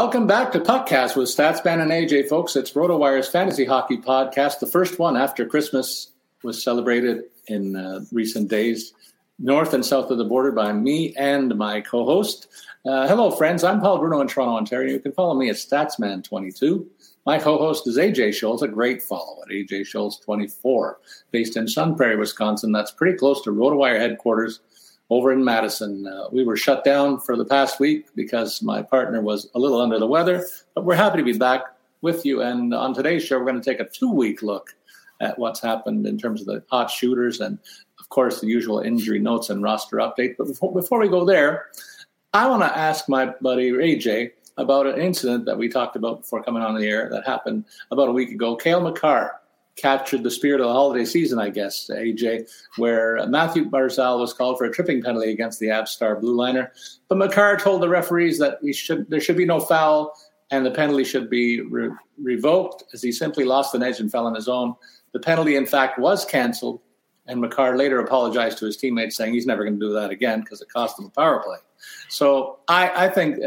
Welcome back to PuckCast with Statsman and AJ, folks. It's RotoWire's fantasy hockey podcast, the first one after Christmas was celebrated in recent days, north and south of the border by me and my co-host. Hello, friends. I'm Paul Bruno in Toronto, Ontario. You can follow me at Statsman22. My co-host is AJ Scholes, a great follow at AJ Scholes24, based in Sun Prairie, Wisconsin. That's pretty close to RotoWire headquarters over in Madison. We were shut down for the past week because my partner was a little under the weather, but we're happy to be back with you. And on today's show, we're going to take a two-week look at what's happened in terms of the hot shooters and, of course, the usual injury notes and roster update. But before we go there, I want to ask my buddy AJ about an incident that we talked about before coming on the air that happened about a week ago. Cale Makar captured the spirit of the holiday season, I guess, AJ, where Matthew Barzal was called for a tripping penalty against the Avs star blue liner. But Makar told the referees that there should be no foul and the penalty should be revoked, as he simply lost an edge and fell on his own. The penalty, in fact, was canceled, and Makar later apologized to his teammates, saying he's never going to do that again because it cost him a power play. So I think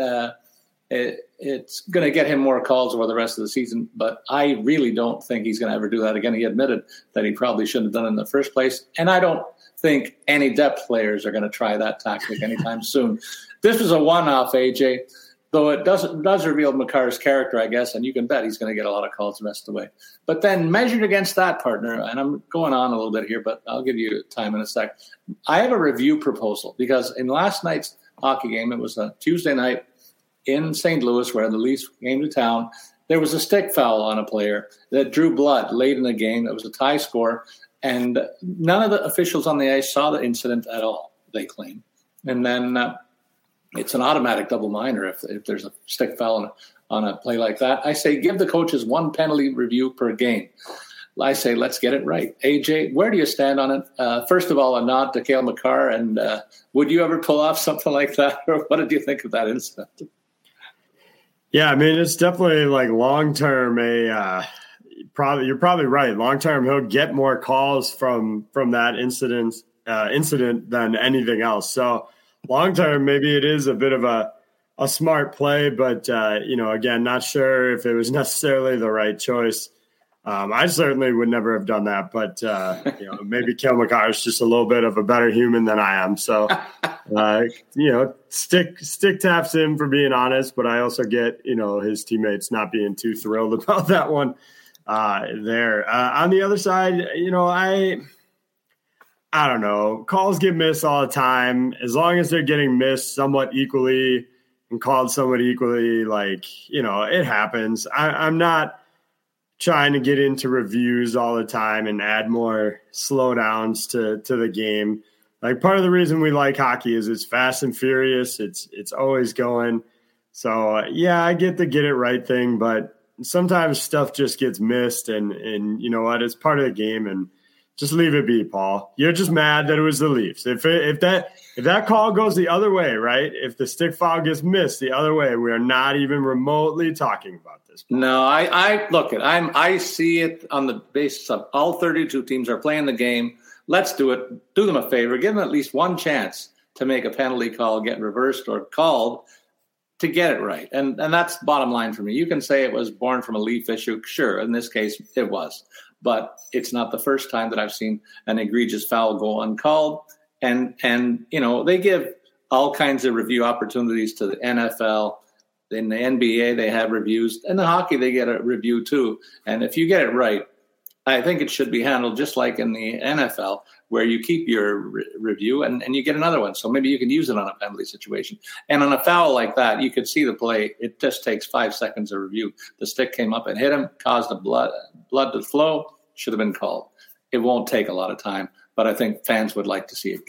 it's going to get him more calls over the rest of the season, but I really don't think he's going to ever do that again. He admitted that he probably shouldn't have done it in the first place, and I don't think any depth players are going to try that tactic anytime soon. This was a one-off, AJ, though it does reveal Makar's character, I guess, and you can bet he's going to get a lot of calls the rest of the way. But then measured against that, partner, and I'm going on a little bit here, but I'll give you time in a sec. I have a review proposal because in last night's hockey game, it was a Tuesday night in St. Louis where the Leafs came to town, there was a stick foul on a player that drew blood late in the game. It was a tie score, and none of the officials on the ice saw the incident at all, they claim. And then it's an automatic double minor if there's a stick foul on a play like that. I say give the coaches one penalty review per game. I say let's get it right. AJ, where do you stand on it? First of all, a nod to Cale Makar, and would you ever pull off something like that, or what did you think of that incident? Yeah, I mean, it's definitely like long term. You're probably right. Long term, he'll get more calls from that incident than anything else. So long term, maybe it is a bit of a smart play, but again, not sure if it was necessarily the right choice. I certainly would never have done that, but maybe Cale Makar is just a little bit of a better human than I am. So, stick taps him for being honest, but I also get his teammates not being too thrilled about that one. On the other side, I don't know. Calls get missed all the time. As long as they're getting missed somewhat equally and called somewhat equally, it happens. I'm not trying to get into reviews all the time and add more slowdowns to the game. Like, part of the reason we like hockey is it's fast and furious. It's always going. So I get the get it right thing, but sometimes stuff just gets missed and you know what, it's part of the game and just leave it be, Paul. You're just mad that it was the Leafs. If that call goes the other way, right? If the stick foul gets missed the other way, we are not even remotely talking about this. No, I look at. I see it on the basis of all 32 teams are playing the game. Let's do it. Do them a favor. Give them at least one chance to make a penalty call get reversed or called to get it right. And that's bottom line for me. You can say it was born from a Leaf issue. Sure, in this case, it was. But it's not the first time that I've seen an egregious foul go uncalled. And they give all kinds of review opportunities to the NFL. In the NBA, they have reviews. In the hockey, they get a review too. And if you get it right, I think it should be handled just like in the NFL, where you keep your review and you get another one. So maybe you can use it on a penalty situation. And on a foul like that, you could see the play. It just takes 5 seconds of review. The stick came up and hit him, caused the blood to flow, should have been called. It won't take a lot of time, but I think fans would like to see it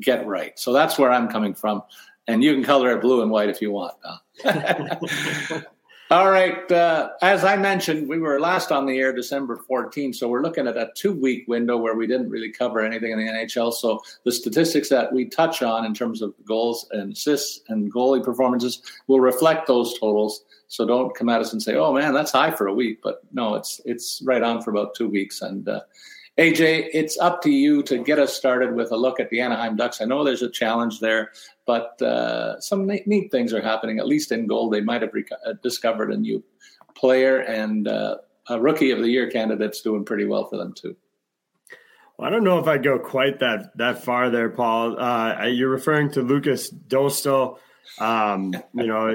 get right. So that's where I'm coming from. And you can color it blue and white if you want. All right. As I mentioned, we were last on the air December 14th, so we're looking at a two-week window where we didn't really cover anything in the NHL. So the statistics that we touch on in terms of goals and assists and goalie performances will reflect those totals. So don't come at us and say, oh, man, that's high for a week. But no, it's right on for about 2 weeks. And AJ, it's up to you to get us started with a look at the Anaheim Ducks. I know there's a challenge there, but some neat things are happening, at least in goal. They might have discovered a new player, and a Rookie of the Year candidate's doing pretty well for them too. Well, I don't know if I'd go quite that far there, Paul. You're referring to Lucas Dostal.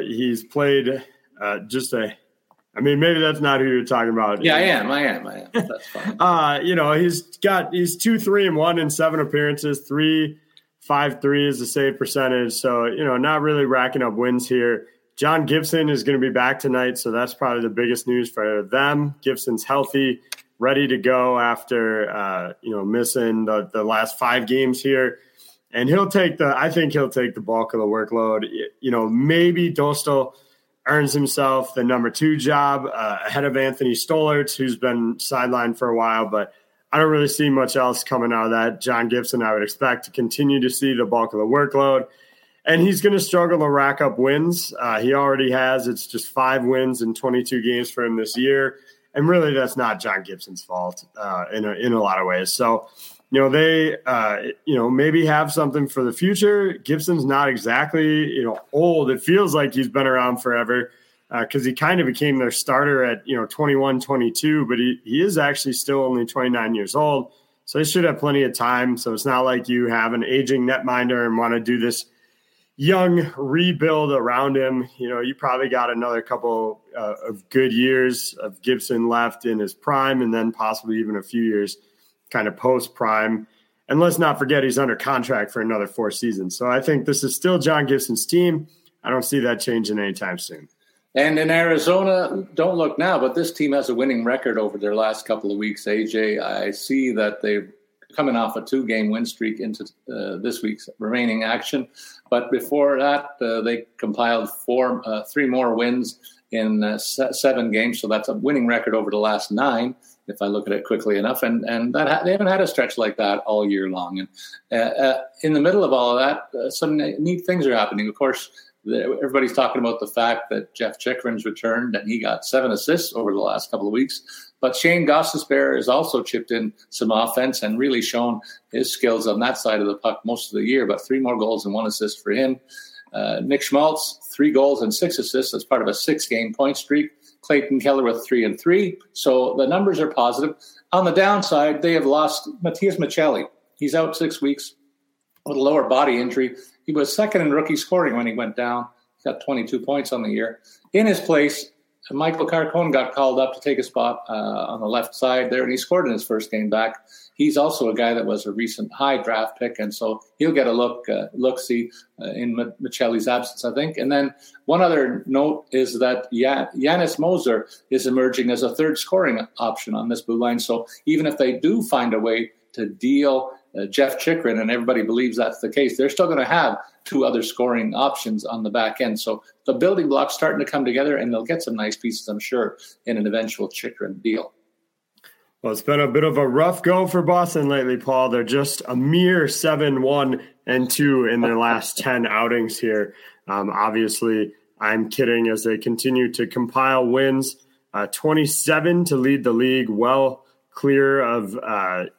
He's played maybe that's not who you're talking about. Yeah, I am. That's fine. He's 2-3-1 in 7 appearances, 3.53 is the save percentage. So, not really racking up wins here. John Gibson is going to be back tonight, so that's probably the biggest news for them. Gibson's healthy, ready to go after, missing the last 5 games here. And I think he'll take the bulk of the workload. Maybe Dostal earns himself the number 2 job ahead of Anthony Stolarz, who's been sidelined for a while, but I don't really see much else coming out of that. John Gibson, I would expect to continue to see the bulk of the workload, and he's going to struggle to rack up wins. He already has. It's just 5 wins in 22 games for him this year. And really, that's not John Gibson's fault in a lot of ways. So, they, maybe have something for the future. Gibson's not exactly, old. It feels like he's been around forever because he kind of became their starter at, 21, 22. But he is actually still only 29 years old. So they should have plenty of time. So it's not like you have an aging netminder and want to do this young rebuild around him. You probably got another couple of good years of Gibson left in his prime, and then possibly even a few years kind of post prime. And let's not forget, he's under contract for another 4 seasons. So I think this is still John Gibson's team. I don't see that changing anytime soon. And in Arizona, don't look now, but this team has a winning record over their last couple of weeks. AJ, I see that they've coming off a 2-game win streak into this week's remaining action. But before that, they compiled 3 more wins in 7 games. So that's a winning record over the last 9, if I look at it quickly enough. And that they haven't had a stretch like that all year long. And in the middle of all of that, some neat things are happening. Of course, everybody's talking about the fact that Jeff Checkrin's returned and he got 7 assists over the last couple of weeks. But Shane Gossespierre has also chipped in some offense and really shown his skills on that side of the puck most of the year, but 3 more goals and 1 assist for him. Nick Schmaltz, 3 goals and 6 assists as part of a 6-game point streak. Clayton Keller with 3 and 3. So the numbers are positive. On the downside, they have lost Matthias Michelli. He's out 6 weeks with a lower body injury. He was second in rookie scoring when he went down. He got 22 points on the year. In his place, Michael Carcone got called up to take a spot on the left side there, and he scored in his first game back. He's also a guy that was a recent high draft pick, and so he'll get a look-see in Michelli's absence, I think. And then one other note is that Janis Moser is emerging as a third scoring option on this blue line. So even if they do find a way to deal Jeff Checkrin, and everybody believes that's the case, they're still going to have 2 other scoring options on the back end. So the building block's starting to come together, and they'll get some nice pieces, I'm sure, in an eventual Checkrin deal. Well, it's been a bit of a rough go for Boston lately, Paul. They're just a mere 7-1-2 in their last 10 outings here. Obviously, I'm kidding, as they continue to compile wins, 27 to lead the league, well clear of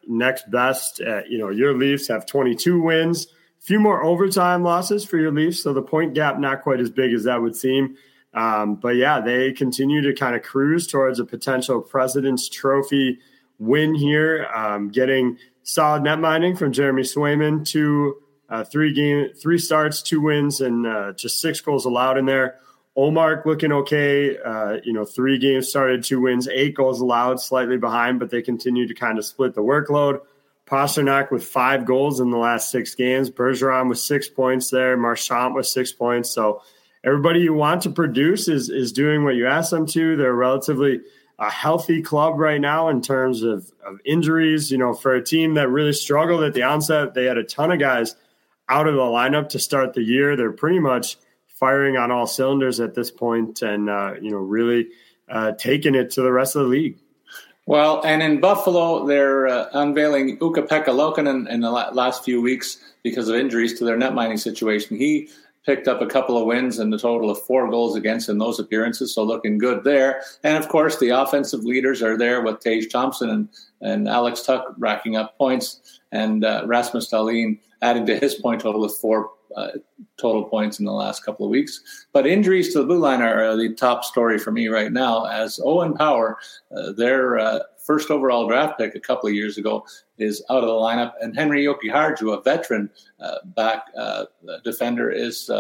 next best. Your Leafs have 22 wins, a few more overtime losses for your Leafs, so the point gap not quite as big as that would seem. But yeah, they continue to kind of cruise towards a potential President's Trophy win here, getting solid net mining from Jeremy Swayman, 3 starts, 2 wins, and just 6 goals allowed in there. Omark looking okay, 3 games started, 2 wins, 8 goals allowed, slightly behind, but they continue to kind of split the workload. Pastrnak with 5 goals in the last 6 games. Bergeron with 6 points there. Marchand with 6 points. So everybody you want to produce is doing what you ask them to. They're relatively a healthy club right now in terms of injuries. For a team that really struggled at the onset, they had a ton of guys out of the lineup to start the year. They're pretty much firing on all cylinders at this point and, really taking it to the rest of the league. Well, and in Buffalo, they're unveiling Ukko-Pekka Loukkanen in the last few weeks because of injuries to their netmining situation. He picked up a couple of wins and a total of 4 goals against in those appearances, so looking good there. And, of course, the offensive leaders are there with Tage Thompson and Alex Tuck racking up points, and Rasmus Dahlin adding to his point total of 4 total points in the last couple of weeks. But injuries to the blue line are the top story for me right now, as Owen Power, their first overall draft pick a couple of years ago, is out of the lineup, and Henri Jokiharju, a veteran back defender, is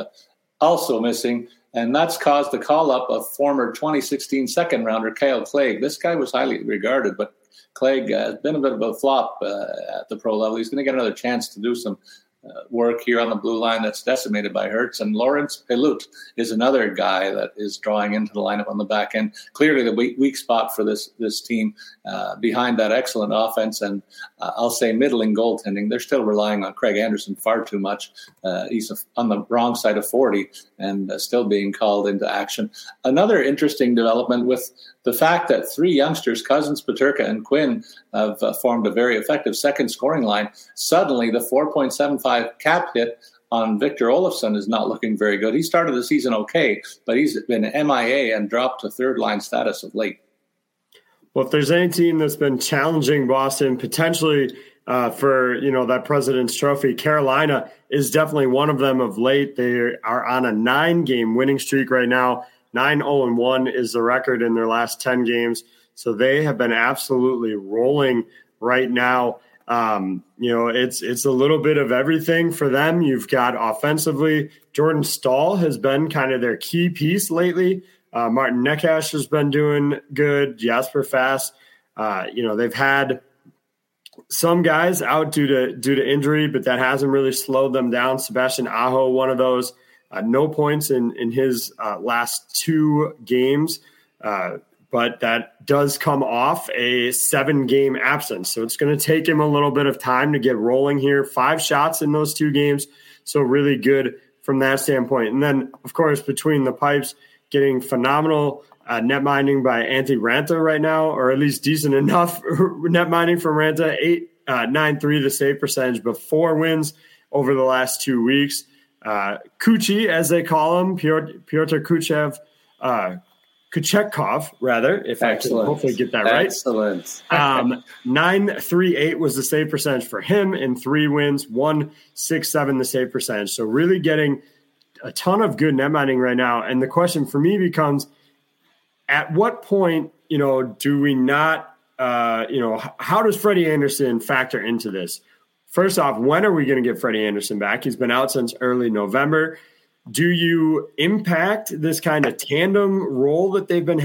also missing, and that's caused the call-up of former 2016 second-rounder Cale Clegg. This guy was highly regarded, but Clegg has been a bit of a flop at the pro level. He's going to get another chance to do some work here on the blue line that's decimated by Hertz. And Lawrence Pelout is another guy that is drawing into the lineup on the back end. Clearly the weak spot for this team behind that excellent offense and I'll say middling goaltending. They're still relying on Craig Anderson far too much. He's on the wrong side of 40 and still being called into action. Another interesting development with the fact that 3 youngsters, Cousins, Peterka, and Quinn, have formed a very effective second scoring line. Suddenly, the 4.75 cap hit on Victor Olofsson is not looking very good. He started the season okay, but he's been MIA and dropped to third-line status of late. Well, if there's any team that's been challenging Boston potentially for that President's Trophy, Carolina is definitely one of them of late. They are on a 9-game winning streak right now. 9-0-1 is the record in their last 10 games. So they have been absolutely rolling right now. It's a little bit of everything for them. You've got offensively, Jordan Staal has been kind of their key piece lately. Martin Nekash has been doing good. Jasper Fast, they've had some guys out due to injury, but that hasn't really slowed them down. Sebastian Aho, one of those. No points in his last 2 games, but that does come off a 7-game absence. So it's going to take him a little bit of time to get rolling here. 5 shots in those 2 games, so really good from that standpoint. And then, of course, between the pipes, getting phenomenal net mining by Antti Raanta right now, or at least decent enough net mining from Raanta, 8.93 the save percentage, but 4 wins over the last 2 weeks. Kuchi, as they call him, Piotr Kuchev, Kuchekov, rather, if Excellent. I can hopefully get that right. Excellent. 9.38 was the save percentage for him in 3 wins, 1.67 the save percentage. So really getting a ton of good net mining right now. And the question for me becomes, at what point, do we not, how does Freddie Anderson factor into this? First off, when are we going to get Freddie Anderson back? He's been out since early November. Do you impact this kind of tandem role that they've been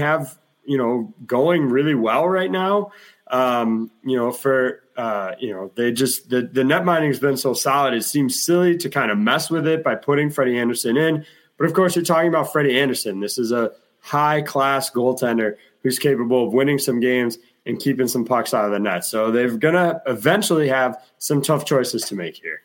going really well right now? They just the net mining has been so solid. It seems silly to kind of mess with it by putting Freddie Anderson in. But of course, you're talking about Freddie Anderson. This is a high class goaltender who's capable of winning some games and keeping some pucks out of the net. So they're going to eventually have some tough choices to make here.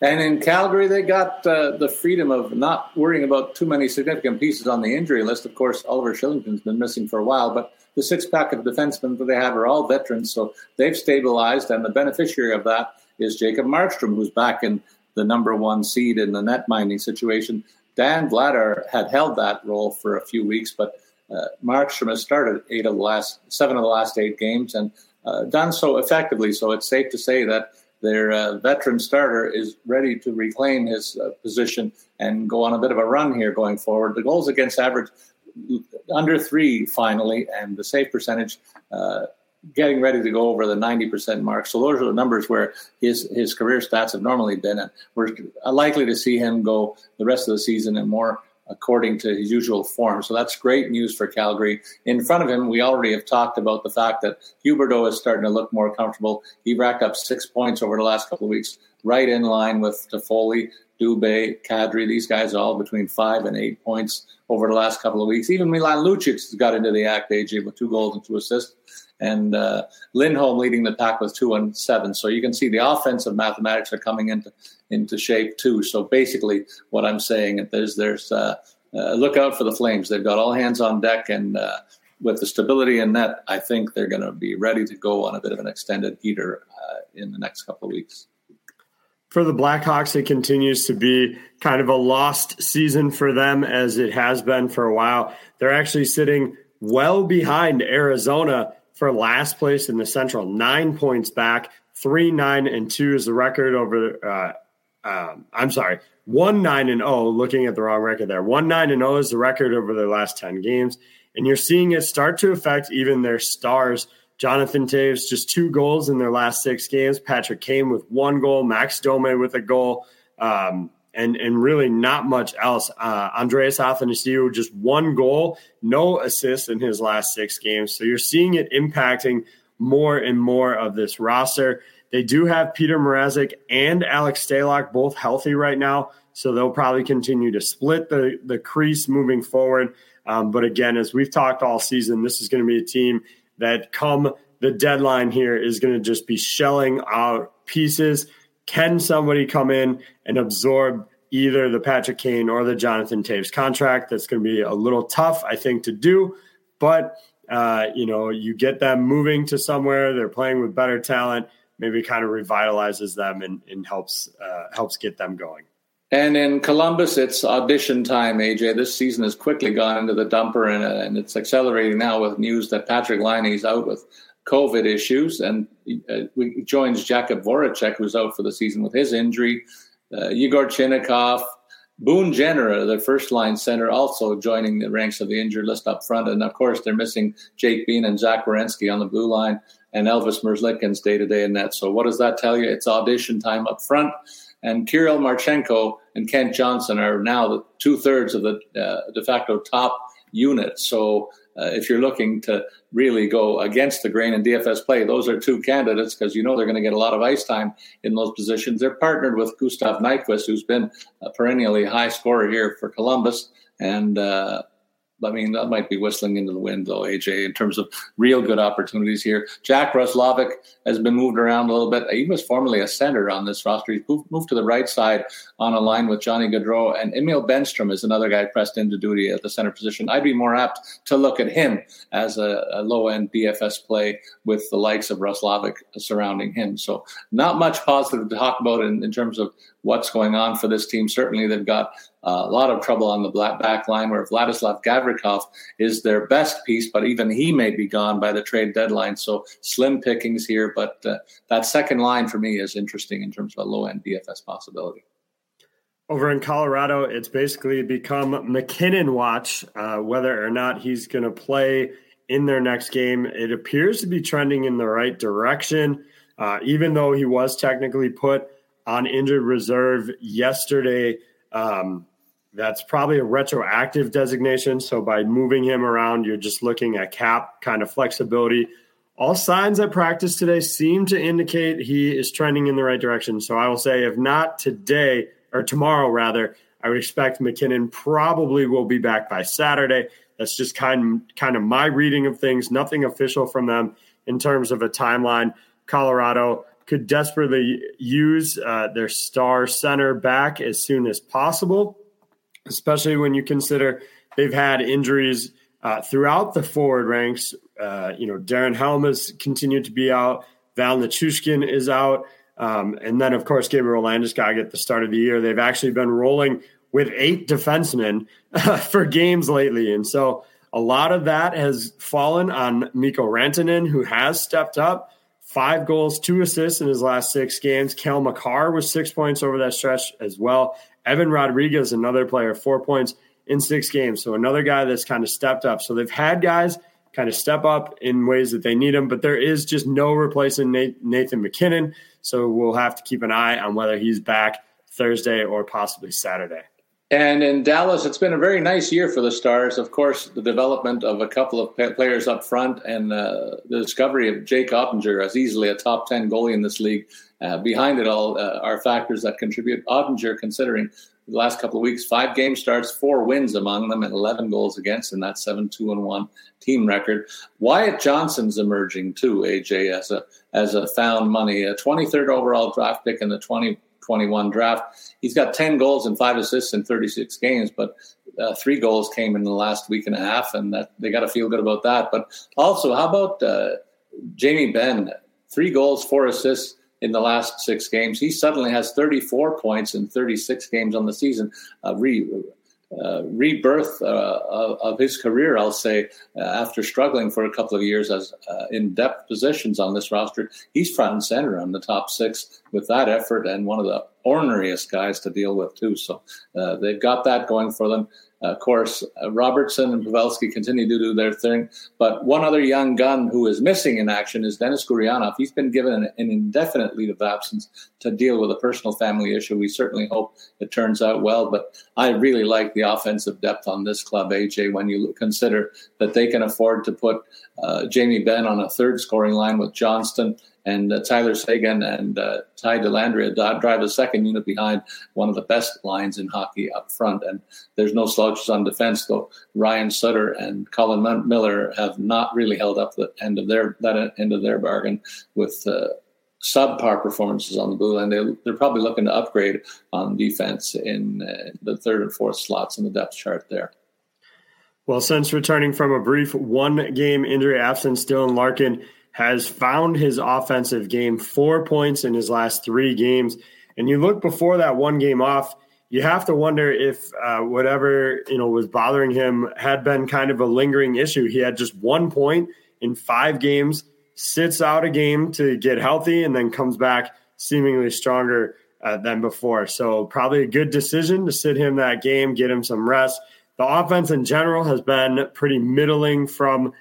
And in Calgary, they got the freedom of not worrying about too many significant pieces on the injury list. Of course, Oliver Shillington's been missing for a while, but the 6-pack of defensemen that they have are all veterans, so they've stabilized, and the beneficiary of that is Jacob Markstrom, who's back in the number 1 seed in the net mining situation. Dan Vladar had held that role for a few weeks, but Markstrom has started 7 of the last 8 games and done so effectively. So it's safe to say that their veteran starter is ready to reclaim his position and go on a bit of a run here going forward. The goals against average under 3 finally, and the save percentage getting ready to go over the 90% mark. So those are the numbers where his career stats have normally been. And we're likely to see him go the rest of the season and more according to his usual form. So that's great news for Calgary. In front of him, we already have talked about the fact that Huberdeau is starting to look more comfortable. He racked up 6 points over the last couple of weeks, right in line with Toffoli, Dubé, Kadri. These guys are all between 5 and 8 points over the last couple of weeks. Even Milan Lucic has got into the act, AJ, with 2 goals and 2 assists. And Lindholm leading the pack with 2 and 7. So you can see the offensive mathematics are coming into shape too. So basically what I'm saying is there's look out for the Flames. They've got all hands on deck, and with the stability in net, I think they're going to be ready to go on a bit of an extended heater in the next couple of weeks. For the Blackhawks, it continues to be kind of a lost season for them, as it has been for a while. They're actually sitting well behind Arizona for last place in the Central, 9 points back. 3-9-2 is the record over 1-9-0, looking at the wrong record there. 1-9-0 is the record over their last 10 games, and you're seeing it start to affect even their stars. Jonathan Taves, just 2 goals in their last 6 games. Patrick Kane with 1 goal. Max Domi with a goal, and really not much else. Andreas Athanasiou, just 1 goal, no assists in his last 6 games. So you're seeing it impacting more and more of this roster. They do have Peter Mrazek and Alex Stalock both healthy right now, so they'll probably continue to split the crease moving forward. But again, as we've talked all season, this is going to be a team that come the deadline here is going to just be shelling out pieces. Can somebody come in and absorb either the Patrick Kane or the Jonathan Taves contract? That's going to be a little tough, I think, to do. But, you get them moving to somewhere. They're playing with better talent. Maybe kind of revitalizes them and helps get them going. And in Columbus, it's audition time, AJ. This season has quickly gone into the dumper, and it's accelerating now with news that Patrick Laine is out with COVID issues, and he joins Jakub Voracek, who's out for the season with his injury. Igor Chinnikov, Boone Jenner, their first-line center, also joining the ranks of the injured list up front. And, of course, they're missing Jake Bean and Zach Werenski on the blue line, and Elvis Merzlikins day-to-day in that. So what does that tell you? It's audition time up front. And Kirill Marchenko and Kent Johnson are now the 2/3 of the de facto top unit. So if you're looking to really go against the grain in DFS play, those are 2 candidates because you know they're going to get a lot of ice time in those positions. They're partnered with Gustav Nyquist, who's been a perennially high scorer here for Columbus. And, that might be whistling into the wind, though, AJ, in terms of real good opportunities here. Jack Roslovic has been moved around a little bit. He was formerly a center on this roster. He's moved to the right side on a line with Johnny Gaudreau. And Emil Benstrom is another guy pressed into duty at the center position. I'd be more apt to look at him as a low-end DFS play with the likes of Roslovic surrounding him. So not much positive to talk about in terms of what's going on for this team. Certainly they've got a lot of trouble on the back line, where Vladislav Gavrikov is their best piece, but even he may be gone by the trade deadline. So slim pickings here, but that second line for me is interesting in terms of a low-end DFS possibility. Over in Colorado, it's basically become McKinnon watch, whether or not he's going to play in their next game. It appears to be trending in the right direction, even though he was technically put on injured reserve yesterday. That's probably a retroactive designation. So by moving him around, you're just looking at cap kind of flexibility. All signs at practice today seem to indicate he is trending in the right direction. So I will say, if not today or tomorrow, rather, I would expect McKinnon probably will be back by Saturday. That's just kind of my reading of things. Nothing official from them in terms of a timeline. Colorado could desperately use their star center back as soon as possible, especially when you consider they've had injuries throughout the forward ranks. Darren Helm has continued to be out. Val Nichushkin is out. And then, of course, Gabriel Landeskog at the start of the year. They've actually been rolling with 8 defensemen for games lately. And so a lot of that has fallen on Mikko Rantanen, who has stepped up. 5 goals, 2 assists in his last 6 games. Cale Makar with 6 points over that stretch as well. Evan Rodriguez, another player, 4 points in 6 games. So another guy that's kind of stepped up. So they've had guys kind of step up in ways that they need them, but there is just no replacing Nathan McKinnon. So we'll have to keep an eye on whether he's back Thursday or possibly Saturday. And in Dallas, it's been a very nice year for the Stars. Of course, the development of a couple of players up front and the discovery of Jake Ottinger as easily a top 10 goalie in this league. Behind it all are factors that contribute. Ottinger, considering the last couple of weeks, 5 game starts, 4 wins among them, and 11 goals against in that 7-2-1 team record. Wyatt Johnson's emerging too, AJ, as a found money. A 23rd overall draft pick in the 2021 draft. He's got 10 goals and 5 assists in 36 games, but 3 goals came in the last week and a half, and that, they got to feel good about that. But also, how about Jamie Benn? 3 goals, 4 assists in the last six games. He suddenly has 34 points in 36 games on the season, rebirth of his career, I'll say, after struggling for a couple of years as in-depth positions on this roster. He's front and center on the top six with that effort, and one of the orneriest guys to deal with too. So they've got that going for them. Of course, Robertson and Pavelski continue to do their thing. But one other young gun who is missing in action is Denis Gurianov. He's been given an indefinite leave of absence to deal with a personal family issue. We certainly hope it turns out well. But I really like the offensive depth on this club, AJ, when you consider that they can afford to put Jamie Benn on a third scoring line with Johnston, and Tyler Seguin and Ty Dellandria drive a second unit behind one of the best lines in hockey up front. And there's no slouches on defense, though. Ryan Sutter and Colin Miller have not really held up the end of their bargain with subpar performances on the blue line. They're probably looking to upgrade on defense in the third and fourth slots in the depth chart there. Well, since returning from a brief one-game injury absence, Dylan Larkin has found his offensive game, 4 points in his last three games. And you look before that one game off, you have to wonder if whatever was bothering him had been kind of a lingering issue. He had just 1 point in five games, sits out a game to get healthy, and then comes back seemingly stronger than before. So probably a good decision to sit him that game, get him some rest. The offense in general has been pretty middling from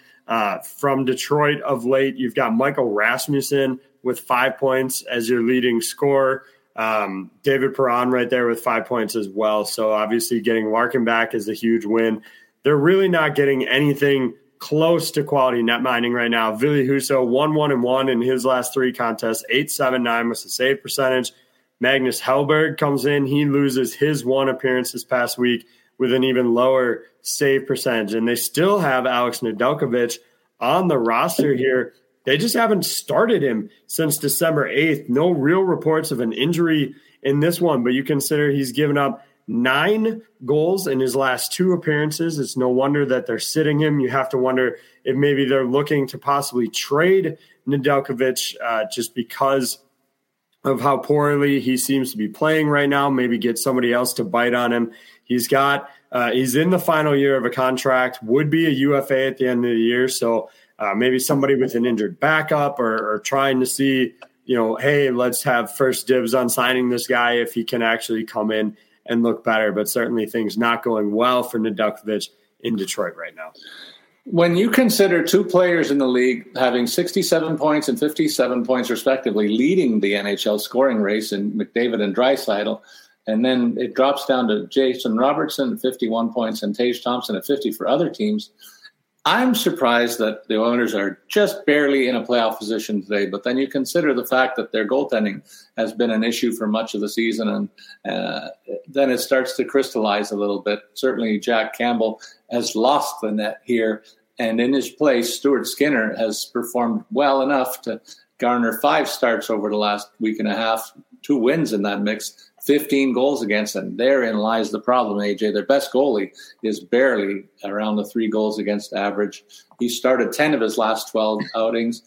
Detroit of late. You've got Michael Rasmussen with 5 points as your leading scorer. David Perron right there with 5 points as well. So obviously getting Larkin back is a huge win. They're really not getting anything close to quality net mining right now. Ville Husso 1-1-1 in his last three contests, 8-7-9 was the save percentage. Magnus Hellberg comes in. He loses his one appearance this past week with an even lower save percentage. And they still have Alex Nedeljkovic on the roster here. They just haven't started him since December 8th. No real reports of an injury in this one, but you consider he's given up 9 goals in his last 2 appearances. It's no wonder that they're sitting him. You have to wonder if maybe they're looking to possibly trade Nedeljkovic just because of how poorly he seems to be playing right now, maybe get somebody else to bite on him. He's in the final year of a contract, would be a UFA at the end of the year. So maybe somebody with an injured backup or trying to see, hey, let's have first dibs on signing this guy if he can actually come in and look better. But certainly things not going well for Nedeljkovic in Detroit right now. When you consider two players in the league having 67 points and 57 points respectively, leading the NHL scoring race in McDavid and Draisaitl, and then it drops down to Jason Robertson at 51 points and Tage Thompson at 50 for other teams. I'm surprised that the Oilers are just barely in a playoff position today, but then you consider the fact that their goaltending has been an issue for much of the season, and then it starts to crystallize a little bit. Certainly Jack Campbell has lost the net here, and in his place, Stuart Skinner has performed well enough to garner 5 starts over the last week and a half, 2 wins in that mix, 15 goals against, and therein lies the problem, AJ. Their best goalie is barely around the 3 goals against average. He started 10 of his last 12 outings,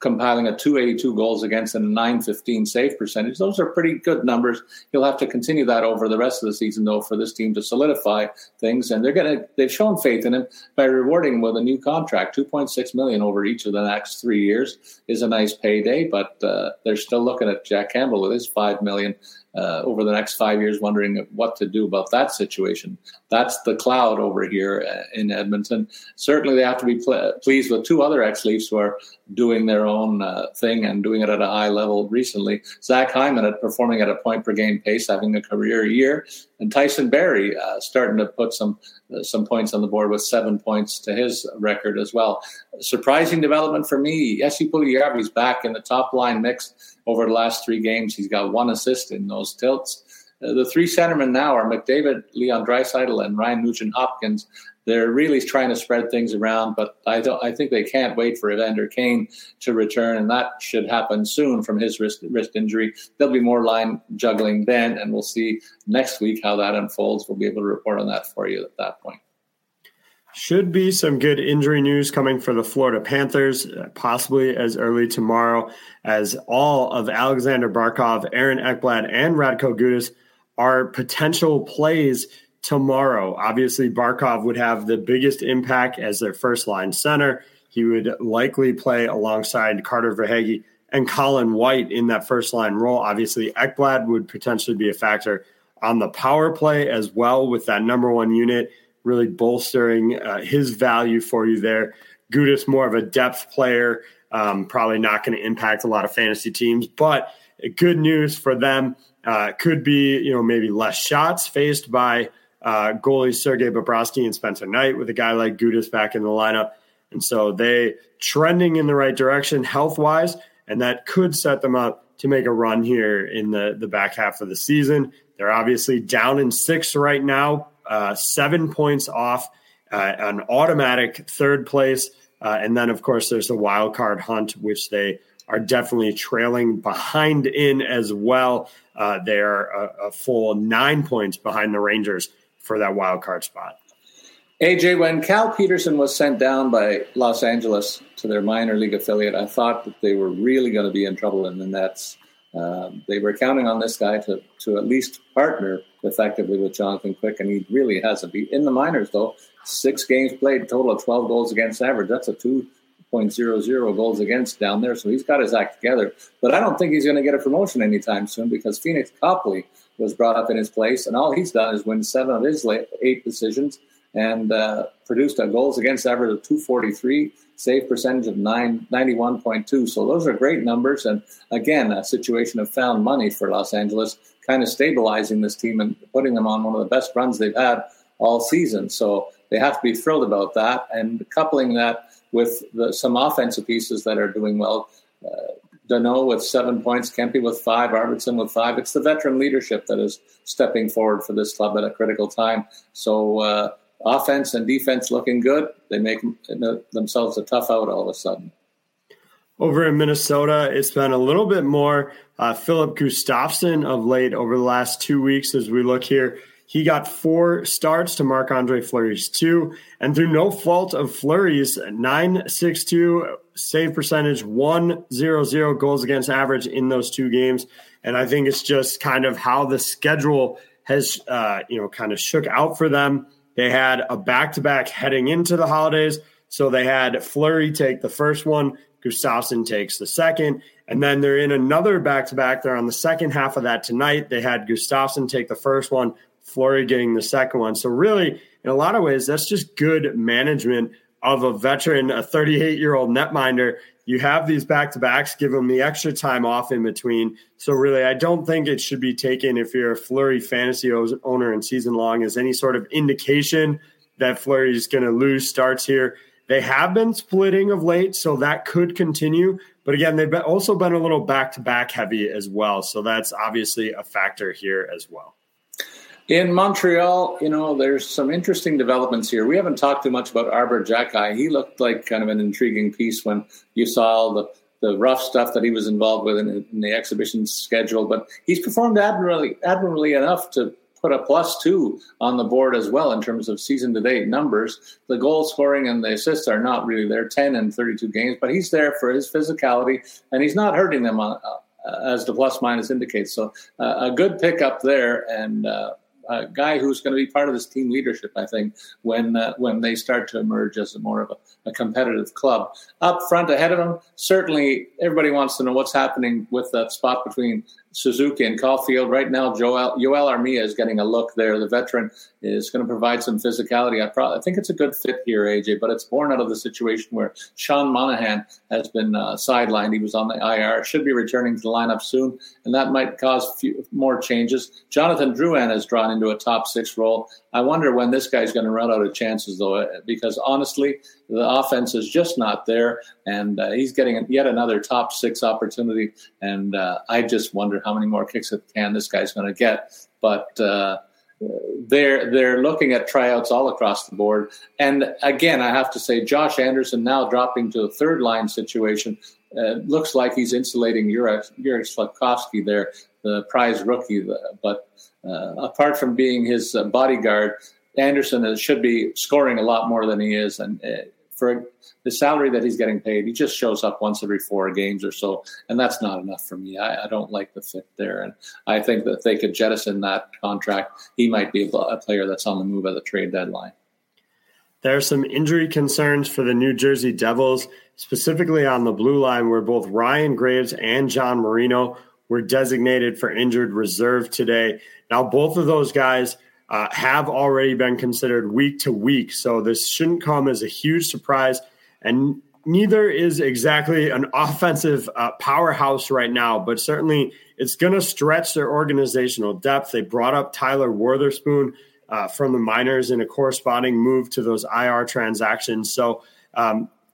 compiling a 282 goals against and a 915 save percentage. Those are pretty good numbers. He'll have to continue that over the rest of the season, though, for this team to solidify things. And they've shown faith in him by rewarding him with a new contract. $2.6 million over each of the next 3 years is a nice payday, but they're still looking at Jack Campbell with his $5 million over the next 5 years, wondering what to do about that situation. That's the cloud over here in Edmonton. Certainly they have to be pleased with 2 other ex-Leafs who are doing their own thing and doing it at a high level recently. Zach Hyman performing at a point-per-game pace, having a career year, and Tyson Barrie starting to put some points on the board with 7 points to his record as well. Surprising development for me, Jesse Puljujärvi's back in the top-line mix. Over the last 3 games, he's got 1 assist in those tilts. The 3 centermen now are McDavid, Leon Draisaitl, and Ryan Nugent-Hopkins. They're really trying to spread things around, but I think they can't wait for Evander Kane to return, and that should happen soon from his wrist injury. There'll be more line juggling then, and we'll see next week how that unfolds. We'll be able to report on that for you at that point. Should be some good injury news coming for the Florida Panthers, possibly as early tomorrow, as all of Alexander Barkov, Aaron Ekblad, and Radko Gudas are potential plays tomorrow. Obviously, Barkov would have the biggest impact as their first-line center. He would likely play alongside Carter Verhaeghe and Colin White in that first-line role. Obviously, Ekblad would potentially be a factor on the power play as well with that number one unit, really bolstering his value for you there. Gudas, more of a depth player, probably not going to impact a lot of fantasy teams, but good news for them could be, you know, maybe less shots faced by goalies Sergei Bobrovsky and Spencer Knight with a guy like Gudas back in the lineup. And so they trending in the right direction health-wise, and that could set them up to make a run here in the back half of the season. They're obviously down in six right now, 7 points off an automatic third place. And then, of course, there's the wild card hunt, which they are definitely trailing behind in as well. They are a full 9 points behind the Rangers for that wild card spot. AJ, when Cal Peterson was sent down by Los Angeles to their minor league affiliate, I thought that they were really going to be in trouble in the Nets. They were counting on this guy to at least partner effectively with Jonathan Quick, and he really hasn't. In the minors, though, 6 games played, total of 12 goals against average. That's a 2.00 goals against down there, so he's got his act together. But I don't think he's going to get a promotion anytime soon because Phoenix Copley was brought up in his place, and all he's done is win 7 of his 8 decisions and produced a goals against average of 243, save percentage of 91.2. So those are great numbers. And again, a situation of found money for Los Angeles, kind of stabilizing this team and putting them on one of the best runs they've had all season. So they have to be thrilled about that. And coupling that with some offensive pieces that are doing well, Danault with 7 points, Kempe with 5, Arvidsson with 5. It's the veteran leadership that is stepping forward for this club at a critical time. So offense and defense looking good. They make themselves a tough out all of a sudden. Over in Minnesota, it's been a little bit more Philip Gustafsson of late over the last 2 weeks as we look here. He got 4 starts to Marc-Andre Fleury's 2, and through no fault of Fleury's, 9.62 save percentage, 1.00 goals against average in those 2 games. And I think it's just kind of how the schedule has kind of shook out for them. They had a back-to-back heading into the holidays, so they had Fleury take the first one, Gustafsson takes the second, and then they're in another back-to-back. They're on the second half of that tonight. They had Gustafsson take the first one, Fleury getting the second one. So really, in a lot of ways, that's just good management of a veteran, a 38-year-old netminder. You have these back-to-backs, give them the extra time off in between. So really, I don't think it should be taken if you're a Fleury fantasy owner and season long as any sort of indication that Fleury is going to lose starts here. They have been splitting of late, so that could continue. But again, they've also been a little back-to-back heavy as well. So that's obviously a factor here as well. In Montreal, there's some interesting developments here. We haven't talked too much about Arbor Jackay. He looked like kind of an intriguing piece when you saw all the rough stuff that he was involved with in the exhibition schedule. But he's performed admirably enough to put a +2 on the board as well in terms of season-to-date numbers. The goal scoring and the assists are not really there, 10 and 32 games. But he's there for his physicality, and he's not hurting them as the plus-minus indicates. So a good pickup there, and a guy who's going to be part of this team leadership, I think, when they start to emerge as more of a competitive club. Up front ahead of them, certainly everybody wants to know what's happening with that spot between Suzuki and Caulfield. Right now, Yoel Armia is getting a look there. The veteran is going to provide some physicality. I think it's a good fit here, AJ, but it's born out of the situation where Sean Monahan has been sidelined. He was on the IR, should be returning to the lineup soon, and that might cause more changes. Jonathan Drouin is drawn into a top 6 role. I wonder when this guy's going to run out of chances, though, because honestly, the offense is just not there, and he's getting yet another top 6 opportunity, and I just wonder how many more kicks at the can this guy's going to get. But they're looking at tryouts all across the board. And again, I have to say, Josh Anderson now dropping to a third-line situation. Looks like he's insulating Juraj Slafkovský there, the prize rookie. But apart from being his bodyguard, Anderson should be scoring a lot more than he is. And for the salary that he's getting paid, he just shows up once every 4 games or so. And that's not enough for me. I don't like the fit there. And I think that they could jettison that contract. He might be a player that's on the move at the trade deadline. There are some injury concerns for the New Jersey Devils, specifically on the blue line, where both Ryan Graves and John Marino were designated for injured reserve today. Now, both of those guys have already been considered week to week, so this shouldn't come as a huge surprise. And neither is exactly an offensive powerhouse right now, but certainly it's going to stretch their organizational depth. They brought up Tyler Wertherspoon from the minors in a corresponding move to those IR transactions. So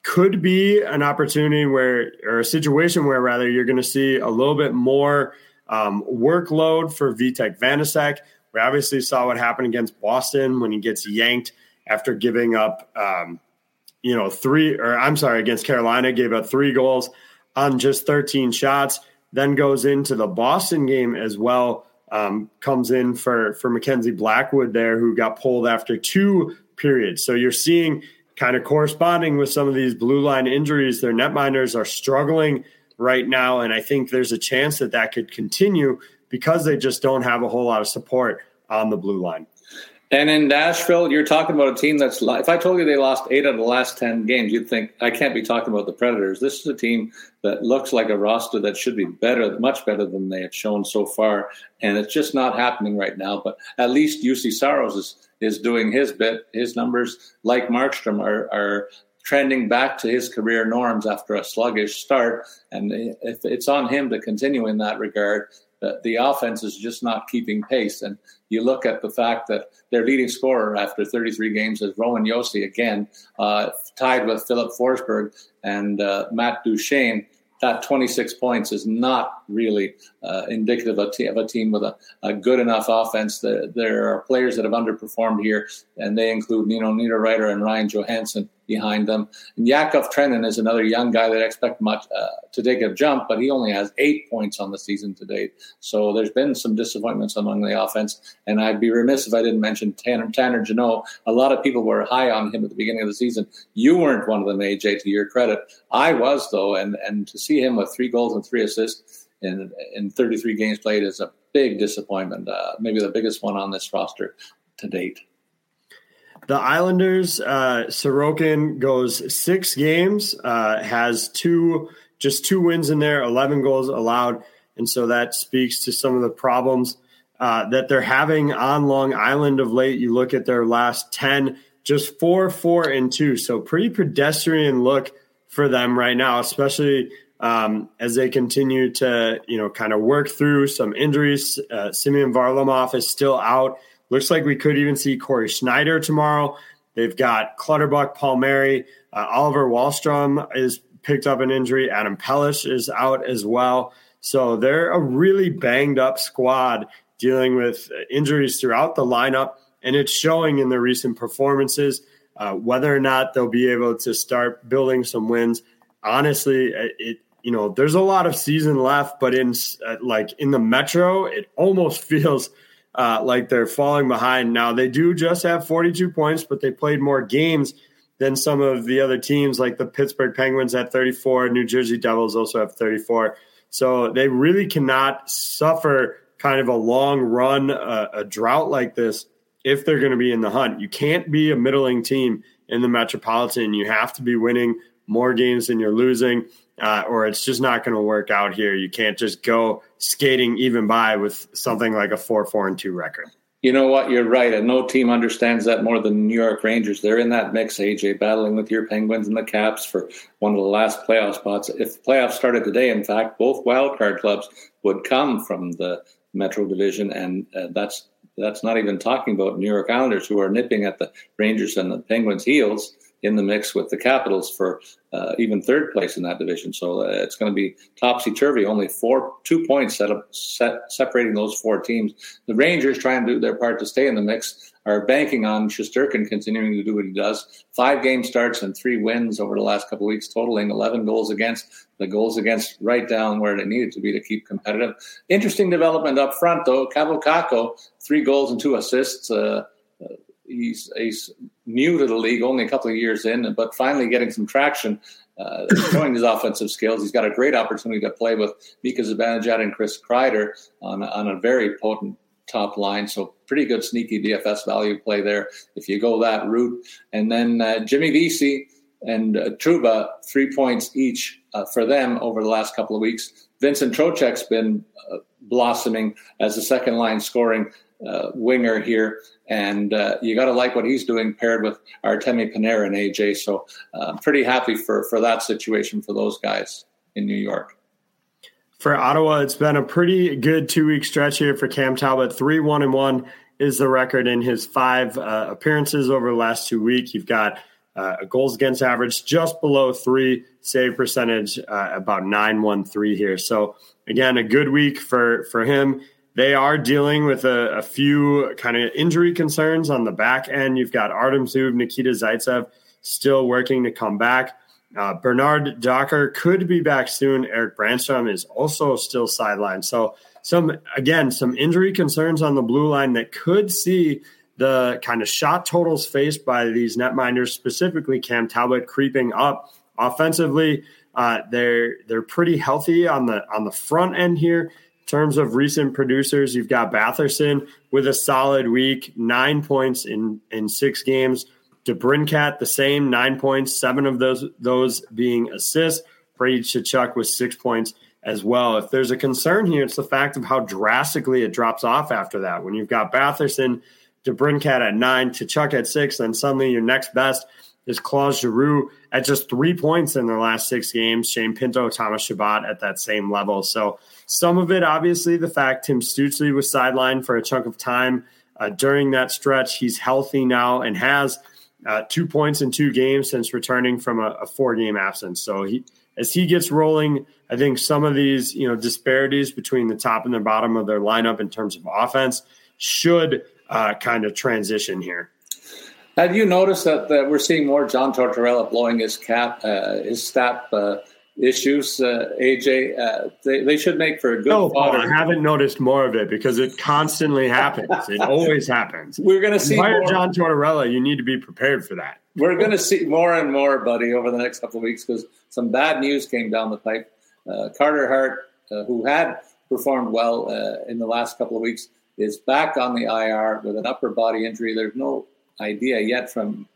could be an opportunity where, or a situation where rather, you're going to see a little bit more workload for Vitek Vanacek. We obviously saw what happened against Boston when he gets yanked after giving up, against Carolina, gave up 3 goals on just 13 shots, then goes into the Boston game as well. Comes in for Mackenzie Blackwood there, who got pulled after 2 periods. So you're seeing, kind of corresponding with some of these blue line injuries, their netminders are struggling right now. And I think there's a chance that that could continue because they just don't have a whole lot of support on the blue line. And in Nashville, you're talking about a team that's, if I told you they lost 8 of the last 10 games, you'd think I can't be talking about the Predators. This is a team that looks like a roster that should be better, much better than they have shown so far. And it's just not happening right now. But at least UC Saros is doing his bit. His numbers, like Markstrom, are trending back to his career norms after a sluggish start. And if it's on him to continue in that regard. The offense is just not keeping pace. And you look at the fact that their leading scorer after 33 games is Roman Josi again, tied with Philip Forsberg and Matt Duchene. That 26 points is not really indicative of a team with a good enough offense. There are players that have underperformed here, and they include Nino Niederreiter and Ryan Johansson behind them. And Jakov Trenin is another young guy that I expect much to take a jump, but he only has 8 points on the season to date. So there's been some disappointments among the offense, and I'd be remiss if I didn't mention Tanner Janot. A lot of people were high on him at the beginning of the season. You weren't one of them, AJ, to your credit. I was, though, and to see him with 3 goals and 3 assists in 33 games played is a big disappointment, maybe the biggest one on this roster to date. The Islanders, Sorokin goes 6 games, has just two wins in there, 11 goals allowed. And so that speaks to some of the problems that they're having on Long Island of late. You look at their last 10, just 4-4-2. So pretty pedestrian look for them right now, especially as they continue to, kind of work through some injuries. Semyon Varlamov is still out. Looks like we could even see Corey Schneider tomorrow. They've got Clutterbuck, Palmieri, Oliver Wahlstrom is picked up an injury. Adam Pellish is out as well. So they're a really banged up squad dealing with injuries throughout the lineup, and it's showing in their recent performances. Whether or not they'll be able to start building some wins, honestly, there's a lot of season left, but in the Metro, it almost feels like they're falling behind. Now, they do just have 42 points, but they played more games than some of the other teams, like the Pittsburgh Penguins at 34, New Jersey Devils also have 34. So they really cannot suffer kind of a long run, a drought like this, if they're going to be in the hunt. You can't be a middling team in the Metropolitan. You have to be winning more games than you're losing, or it's just not going to work out here. You can't just go skating even by with something like a 4-4-2 record. You know what? You're right. And no team understands that more than New York Rangers. They're in that mix, AJ, battling with your Penguins and the Caps for one of the last playoff spots. If the playoffs started today, in fact, both wildcard clubs would come from the Metro Division, and that's not even talking about New York Islanders, who are nipping at the Rangers and the Penguins' heels, in the mix with the Capitals for even third place in that division. So it's going to be topsy-turvy, only 2 points separating those 4 teams. The Rangers, trying to do their part to stay in the mix, are banking on Shesterkin continuing to do what he does. 5 game starts and 3 wins over the last couple of weeks, totaling 11 goals against. The goals against right down where it needed to be to keep competitive. Interesting development up front, though. Cavalcacco, 3 goals and 2 assists, he's new to the league, only a couple of years in, but finally getting some traction, showing his offensive skills. He's got a great opportunity to play with Mika Zibanejad and Chris Kreider on a very potent top line. So pretty good sneaky DFS value play there if you go that route. And then Jimmy Vesey and Truba, 3 points each for them over the last couple of weeks. Vincent Trocheck's been blossoming as a second line scoring winger here. And you got to like what he's doing paired with Artemi Panarin, AJ. So pretty happy for that situation for those guys in New York. For Ottawa, it's been a pretty good 2 week stretch here for Cam Talbot. 3-1-1 is the record in his five appearances over the last 2 weeks. You've got a goals against average just below 3, save percentage about 9.13 here. So again, a good week for him. They are dealing with a few kind of injury concerns on the back end. You've got Artem Zub, Nikita Zaitsev still working to come back. Bernard Docker could be back soon. Eric Branstrom is also still sidelined. So some injury concerns on the blue line that could see the kind of shot totals faced by these netminders, specifically Cam Talbot, creeping up. Offensively, they're pretty healthy on the front end here. In terms of recent producers, you've got Batherson with a solid week, 9 points in 6 games. DeBrincat, the same, 9 points, 7 of those being assists. Brady Tkachuk with 6 points as well. If there's a concern here, it's the fact of how drastically it drops off after that. When you've got Batherson, DeBrincat at 9, Tkachuk at 6, then suddenly your next best is Claude Giroux at just 3 points in their last 6 games. Shane Pinto, Thomas Chabot at that same level. So some of it, obviously, the fact Tim Stützle was sidelined for a chunk of time during that stretch. He's healthy now and has 2 points in 2 games since returning from a 4-game absence. So as he gets rolling, I think some of these disparities between the top and the bottom of their lineup in terms of offense should kind of transition here. Have you noticed that we're seeing more John Tortorella blowing his cap, his stat issues, AJ? They should make for a good fodder. I haven't noticed more of it because it constantly happens. It always happens. We're going to see more. John Tortorella, you need to be prepared for that. We're going to see more and more, buddy, over the next couple of weeks because some bad news came down the pipe. Carter Hart, who had performed well in the last couple of weeks, is back on the IR with an upper body injury. There's no idea yet from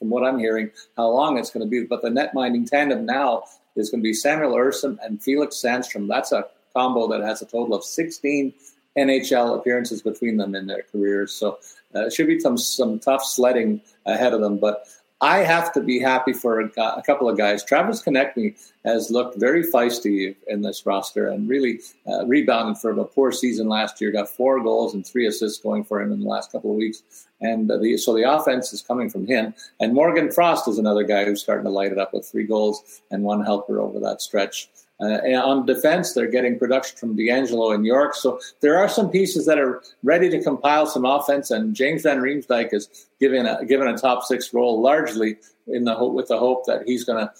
what I'm hearing how long it's going to be, but the netminding tandem now is going to be Samuel Ersson and Felix Sandstrom. That's a combo that has a total of 16 NHL appearances between them in their careers, so it should be some tough sledding ahead of them. But I have to be happy for a couple of guys. Travis Konechny has looked very feisty in this roster and really rebounded from a poor season last year. Got 4 goals and 3 assists going for him in the last couple of weeks. And so the offense is coming from him. And Morgan Frost is another guy who's starting to light it up with 3 goals and 1 helper over that stretch. And on defense, they're getting production from D'Angelo and York. So there are some pieces that are ready to compile some offense. And James Van Riemsdyk is given a top 6 role largely with the hope that he's going to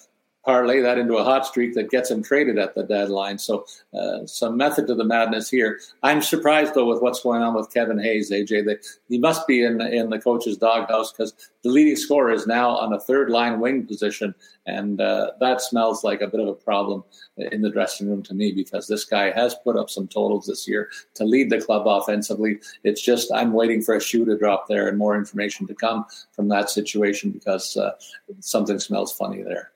parlay that into a hot streak that gets him traded at the deadline. So some method to the madness here. I'm surprised, though, with what's going on with Kevin Hayes, AJ. He must be in the coach's doghouse because the leading scorer is now on a third-line wing position, and that smells like a bit of a problem in the dressing room to me because this guy has put up some totals this year to lead the club offensively. It's just I'm waiting for a shoe to drop there and more information to come from that situation because something smells funny there.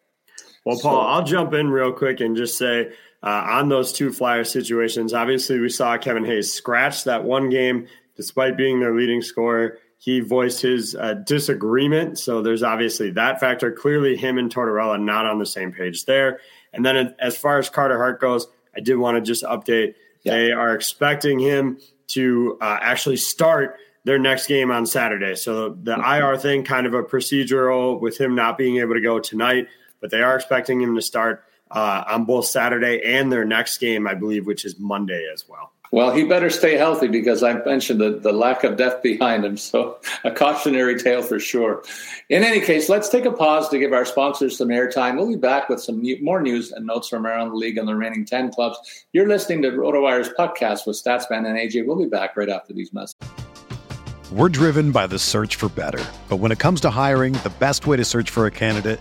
Well, Paul, I'll jump in real quick and just say on those 2 Flyer situations, obviously we saw Kevin Hayes scratch that 1 game despite being their leading scorer. He voiced his disagreement, so there's obviously that factor. Clearly him and Tortorella not on the same page there. And then as far as Carter Hart goes, I did want to just update. Yeah. They are expecting him to actually start their next game on Saturday. So the IR thing, kind of a procedural with him not being able to go tonight. But they are expecting him to start on both Saturday and their next game, I believe, which is Monday as well. Well, he better stay healthy because I mentioned the lack of depth behind him. So a cautionary tale for sure. In any case, let's take a pause to give our sponsors some airtime. We'll be back with some more news and notes from around the league and the remaining 10 clubs. You're listening to RotoWire's PuckCast with Statsman and AJ. We'll be back right after these messages. We're driven by the search for better. But when it comes to hiring, the best way to search for a candidate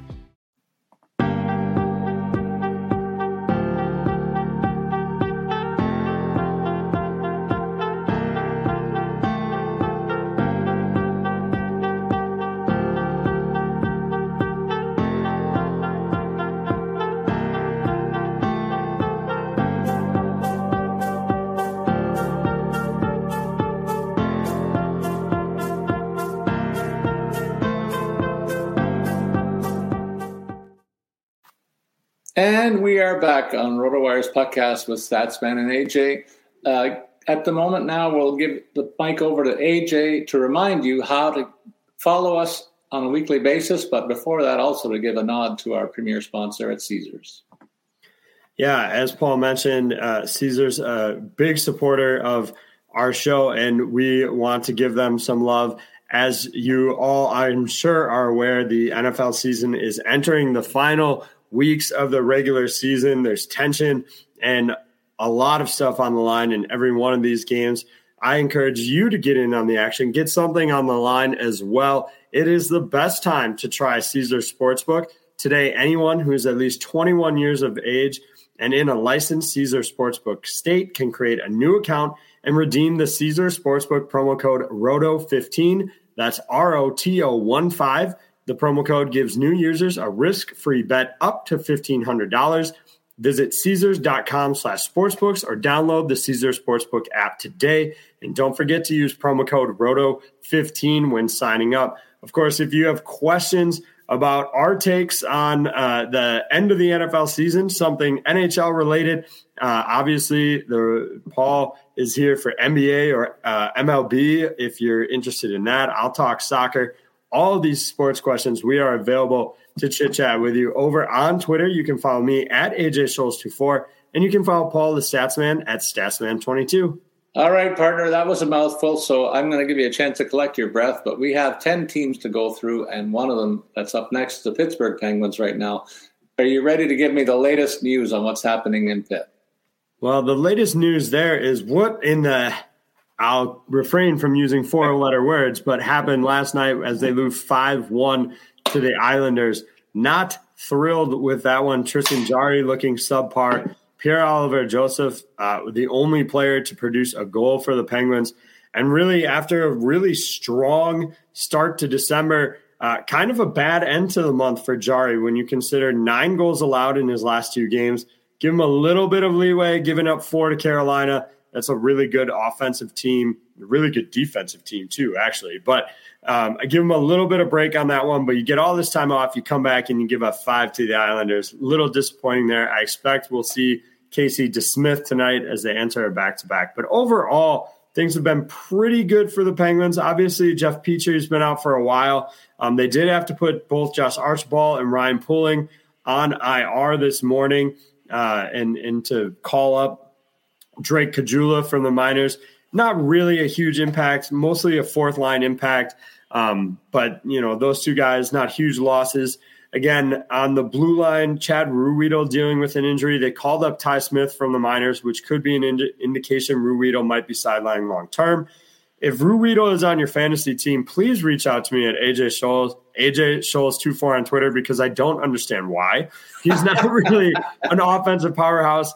And we are back on RotoWire's podcast with Statsman and AJ. At the moment now, we'll give the mic over to AJ to remind you how to follow us on a weekly basis, but before that, also to give a nod to our premier sponsor at Caesars. Yeah, as Paul mentioned, Caesars, a big supporter of our show, and we want to give them some love. As you all, I'm sure, are aware, the NFL season is entering the final weeks of the regular season. There's tension and a lot of stuff on the line in every one of these games. I encourage you to get in on the action, get something on the line as well. It is the best time to try Caesars Sportsbook. Today, anyone who is at least 21 years of age and in a licensed Caesars Sportsbook state can create a new account and redeem the Caesars Sportsbook promo code ROTO15. That's ROTO15. The promo code gives new users a risk-free bet up to $1,500. Visit Caesars.com/sportsbooks or download the Caesars Sportsbook app today. And don't forget to use promo code ROTO15 when signing up. Of course, if you have questions about our takes on the end of the NFL season, something NHL related, obviously Paul is here for NBA or MLB if you're interested in that. I'll talk soccer. All these sports questions, we are available to chit-chat with you over on Twitter. You can follow me at AJ Scholes24, and you can follow Paul the Statsman at Statsman22. All right, partner, that was a mouthful, so I'm going to give you a chance to collect your breath, but we have 10 teams to go through, and one of them that's up next is the Pittsburgh Penguins right now. Are you ready to give me the latest news on what's happening in Pitt? Well, the latest news there is what in the... I'll refrain from using four-letter words, but happened last night as they lose 5-1 to the Islanders. Not thrilled with that one. Tristan Jarry looking subpar. Pierre-Oliver Joseph, the only player to produce a goal for the Penguins. And really, after a really strong start to December, kind of a bad end to the month for Jarry when you consider 9 goals allowed in his last 2 games. Give him a little bit of leeway, giving up 4 to Carolina. That's a really good offensive team, a really good defensive team too, actually. But I give them a little bit of break on that one, but you get all this time off, you come back and you give up 5 to the Islanders. Little disappointing there. I expect we'll see Casey DeSmith tonight as they enter a back-to-back. But overall, things have been pretty good for the Penguins. Obviously, Jeff Petrie's been out for a while. They did have to put both Josh Archibald and Ryan Poehling on IR this morning and to call up Drake Caggiula from the minors. Not really a huge impact, mostly a fourth line impact. But, you know, those two guys, not huge losses. Again, on the blue line, Chad Ruedel dealing with an injury. They called up Ty Smith from the minors, which could be an indication Ruedel might be sidelined long term. If Ruedel is on your fantasy team, please reach out to me at AJ Scholes, AJScholes24 on Twitter, because I don't understand why. He's not really an offensive powerhouse.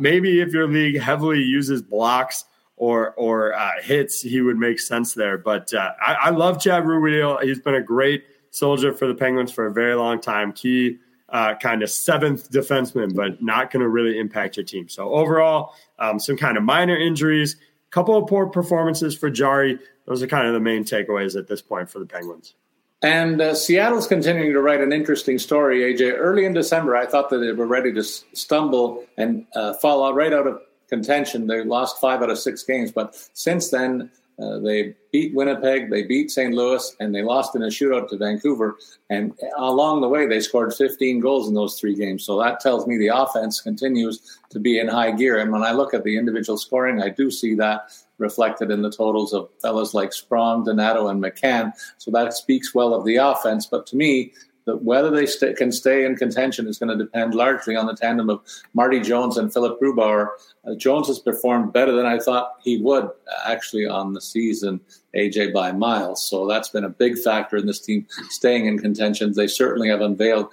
Maybe if your league heavily uses blocks or hits, he would make sense there. But I love Chad Ruedel. He's been a great soldier for the Penguins for a very long time. Key kind of seventh defenseman, but not going to really impact your team. So overall, some kind of minor injuries, couple of poor performances for Jarry. Those are kind of the main takeaways at this point for the Penguins. And Seattle's continuing to write an interesting story, AJ. Early in December, I thought that they were ready to stumble and fall out right out of contention. They lost 5 out of 6 games. But since then, they beat Winnipeg, they beat St. Louis, and they lost in a shootout to Vancouver. And along the way, they scored 15 goals in those 3 games. So that tells me the offense continues to be in high gear. And when I look at the individual scoring, I do see that reflected in the totals of fellas like Sprong, Donato, and McCann. So that speaks well of the offense. But to me, whether they can stay in contention is going to depend largely on the tandem of Marty Jones and Philip Grubauer. Jones has performed better than I thought he would, actually, on the season, AJ, by miles. So that's been a big factor in this team staying in contention. They certainly have unveiled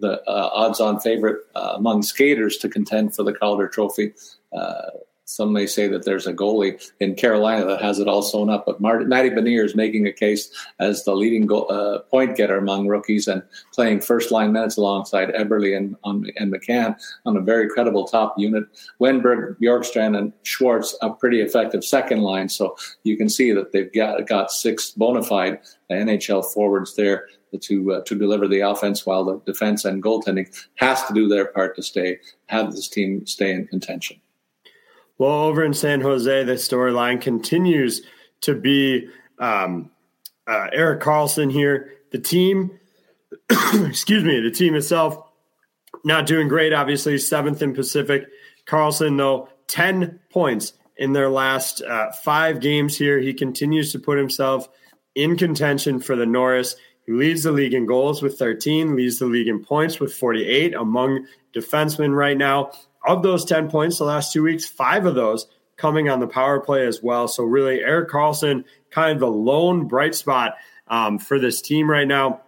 the odds-on favorite among skaters to contend for the Calder Trophy. Some may say that there's a goalie in Carolina that has it all sewn up, but Matty Benier is making a case as the leading point getter among rookies and playing first-line minutes alongside Eberle and McCann on a very credible top unit. Wenberg, Bjorkstrand, and Schwartz a pretty effective second line, so you can see that they've got 6 bona fide NHL forwards there to deliver the offense, while the defense and goaltending has to do their part to have this team stay in contention. Well, over in San Jose, the storyline continues to be Erik Karlsson here. The team, the team itself not doing great, obviously, 7th in Pacific. Karlsson, though, 10 points in their last 5 games here. He continues to put himself in contention for the Norris. He leads the league in goals with 13, leads the league in points with 48 among defensemen right now. Of those 10 points the last 2 weeks, 5 of those coming on the power play as well. So really, Erik Karlsson, kind of the lone bright spot for this team right now.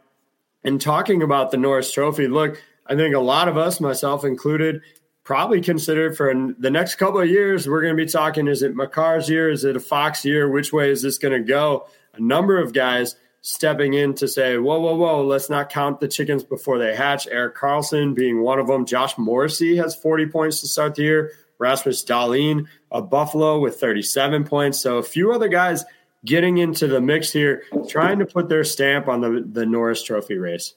And talking about the Norris Trophy, look, I think a lot of us, myself included, probably consider for the next couple of years, we're going to be talking, is it Makar's year? Is it a Fox year? Which way is this going to go? A number of guys stepping in to say, whoa, let's not count the chickens before they hatch. Erik Karlsson being one of them. Josh Morrissey has 40 points to start the year. Rasmus Dahlin of Buffalo with 37 points. So a few other guys getting into the mix here, trying to put their stamp on the Norris Trophy race.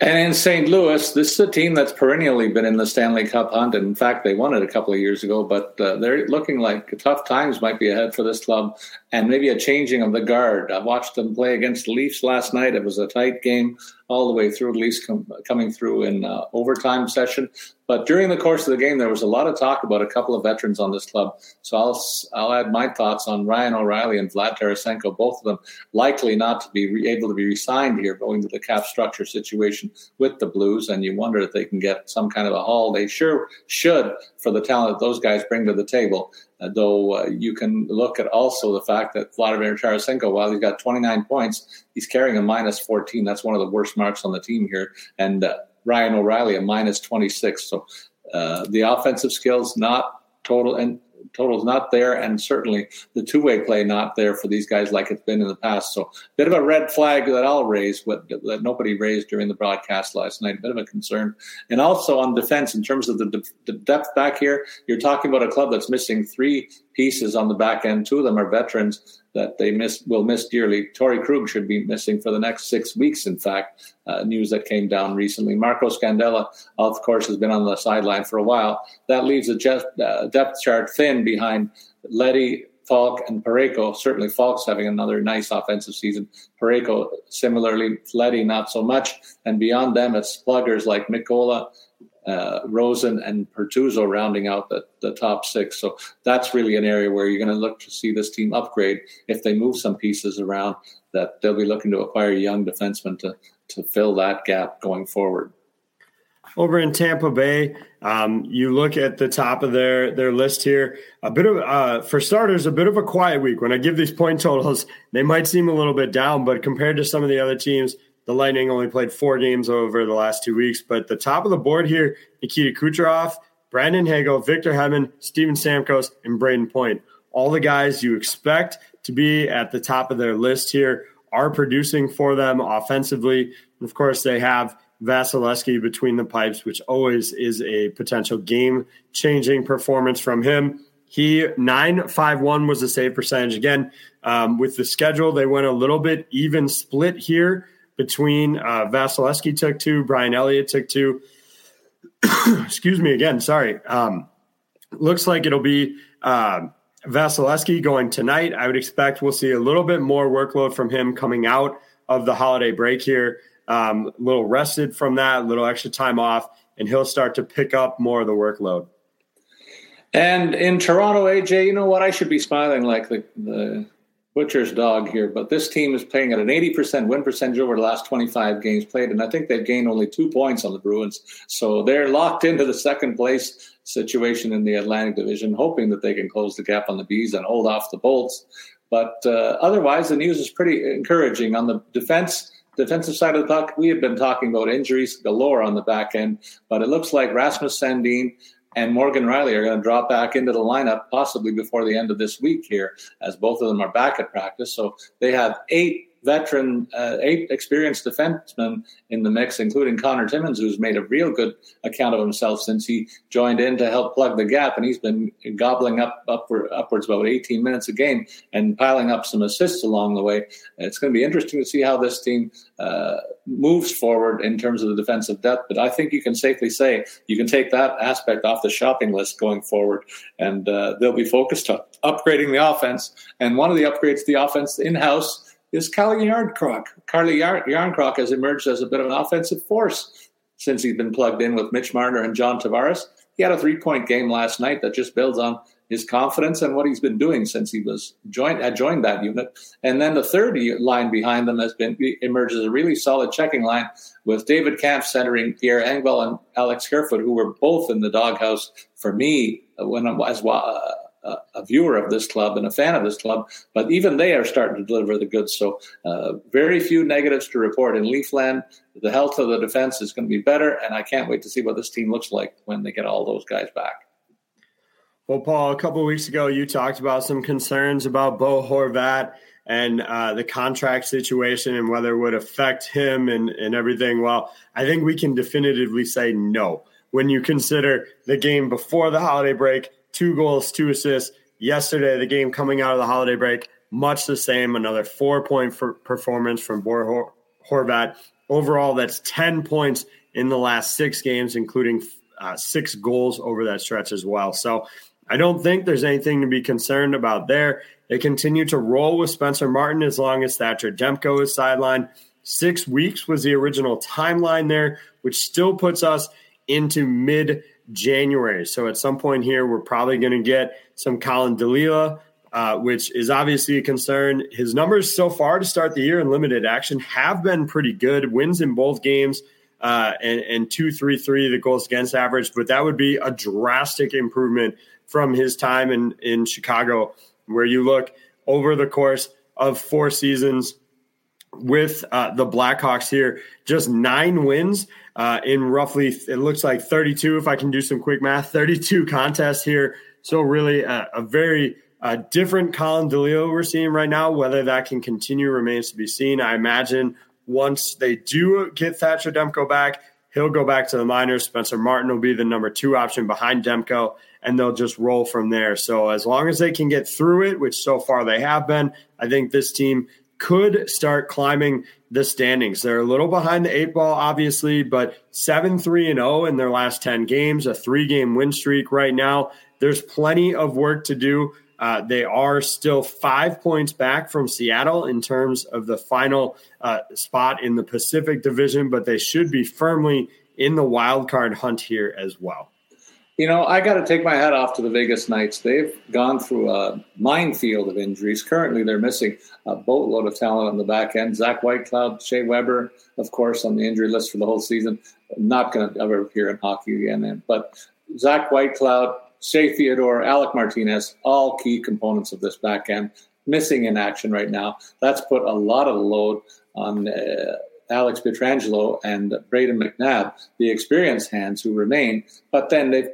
And in St. Louis, this is a team that's perennially been in the Stanley Cup hunt. In fact, they won it a couple of years ago, but they're looking like tough times might be ahead for this club and maybe a changing of the guard. I watched them play against the Leafs last night. It was a tight game all the way through, Leafs coming through in overtime session. But during the course of the game, there was a lot of talk about a couple of veterans on this club. So I'll add my thoughts on Ryan O'Reilly and Vlad Tarasenko, both of them likely not to be able to be re-signed here going to the cap structure situation with the Blues. And you wonder if they can get some kind of a haul. They sure should for the talent that those guys bring to the table. Though you can look at also the fact that Vladimir Tarasenko, while he's got 29 points, he's carrying a minus 14. That's one of the worst marks on the team here. And Ryan O'Reilly, a minus 26. So the offensive skills not total and total's not there, and certainly the two-way play not there for these guys like it's been in the past. So a bit of a red flag that I'll raise, that nobody raised during the broadcast last night, a bit of a concern. And also on defense, in terms of the depth back here, you're talking about a club that's missing three pieces on the back end. Two of them are veterans that they will miss dearly. Torrey Krug should be missing for the next 6 weeks, in fact, news that came down recently. Marco Scandella, of course, has been on the sideline for a while. That leaves the depth chart thin behind Leddy, Falk, and Parayko. Certainly Falk's having another nice offensive season. Parayko, similarly, Leddy, not so much. And beyond them, it's pluggers like Mikola, Rosen, and Pertuzzo rounding out the top six. So that's really an area where you're going to look to see this team upgrade. If they move some pieces around, that they'll be looking to acquire young defensemen to fill that gap going forward. Over in Tampa Bay, you look at the top of their list here. A bit of, for starters, a bit of a quiet week. When I give these point totals, they might seem a little bit down, but compared to some of the other teams, the Lightning only played 4 games over the last 2 weeks. But the top of the board here, Nikita Kucherov, Brandon Hagel, Victor Hedman, Steven Stamkos, and Braden Point. All the guys you expect to be at the top of their list here are producing for them offensively. And, of course, they have Vasilevsky between the pipes, which always is a potential game-changing performance from him. He 9.51 was the save percentage. Again, with the schedule, they went a little bit even split here. Between Vasilevsky took 2, Brian Elliott took 2. Excuse me again, sorry. Looks like it'll be Vasilevsky going tonight. I would expect we'll see a little bit more workload from him coming out of the holiday break here. A little rested from that, a little extra time off, and he'll start to pick up more of the workload. And in Toronto, AJ, you know what? I should be smiling like the butcher's dog here, but this team is playing at an 80% win percentage over the last 25 games played, and I think they've gained only 2 points on the Bruins. So they're locked into the second place situation in the Atlantic Division, hoping that they can close the gap on the Bees and hold off the Bolts. But otherwise, the news is pretty encouraging. On the defensive side of the puck, we have been talking about injuries galore on the back end, but it looks like Rasmus Sandin and Morgan Rielly are going to drop back into the lineup possibly before the end of this week here, as both of them are back at practice. So they have 8 experienced defensemen in the mix, including Connor Timmins, who's made a real good account of himself since he joined in to help plug the gap. And he's been gobbling up upwards about 18 minutes a game and piling up some assists along the way. It's going to be interesting to see how this team moves forward in terms of the defensive depth. But I think you can safely say you can take that aspect off the shopping list going forward. And they'll be focused on upgrading the offense. And one of the upgrades to the offense in-house is Carly Yarncroc. Carly Yarncroc has emerged as a bit of an offensive force since he's been plugged in with Mitch Marner and John Tavares. He had a 3-point game last night that just builds on his confidence and what he's been doing since he was joined that unit. And then the third line behind them has been emerged as a really solid checking line with David Kampf centering Pierre Engvall and Alex Kerfoot, who were both in the doghouse for me when as well. a viewer of this club and a fan of this club, but even they are starting to deliver the goods. So very few negatives to report in Leafland. The health of the defense is going to be better, and I can't wait to see what this team looks like when they get all those guys back. Well, Paul, a couple of weeks ago, you talked about some concerns about Bo Horvat and the contract situation and whether it would affect him and everything. Well, I think we can definitively say no. When you consider the game before the holiday break, 2 goals, 2 assists. Yesterday, the game coming out of the holiday break, much the same. Another 4-point performance from Bo Horvat. Overall, that's 10 points in the last 6 games, including 6 goals over that stretch as well. So I don't think there's anything to be concerned about there. They continue to roll with Spencer Martin as long as Thatcher Demko is sidelined. 6 weeks was the original timeline there, which still puts us into mid-January. So at some point here, we're probably going to get some Colin Dalila, which is obviously a concern. His numbers so far to start the year in limited action have been pretty good. Wins in both games. And 2.33 the goals against average, but that would be a drastic improvement from his time in Chicago, where you look over the course of 4 seasons with the Blackhawks here, just 9 wins in roughly, it looks like 32, if I can do some quick math, 32 contests here. So really a very different Colin DeLeo we're seeing right now. Whether that can continue remains to be seen. I imagine once they do get Thatcher Demko back, he'll go back to the minors. Spencer Martin will be the number 2 option behind Demko, and they'll just roll from there. So as long as they can get through it, which so far they have been, I think this team could start climbing the standings. They're a little behind the 8 ball, obviously, but 7-3-0 in their last 10 games, a 3-game win streak right now. There's plenty of work to do. They are still 5 points back from Seattle in terms of the final spot in the Pacific Division, but they should be firmly in the wild card hunt here as well. You know, I got to take my hat off to the Vegas Knights. They've gone through a minefield of injuries. Currently, they're missing a boatload of talent on the back end. Zach Whitecloud, Shea Weber, of course, on the injury list for the whole season. Not going to ever appear in hockey again, but Zach Whitecloud, Shea Theodore, Alec Martinez, all key components of this back end, missing in action right now. That's put a lot of load on Alex Pietrangelo and Braden McNabb, the experienced hands who remain. But then they've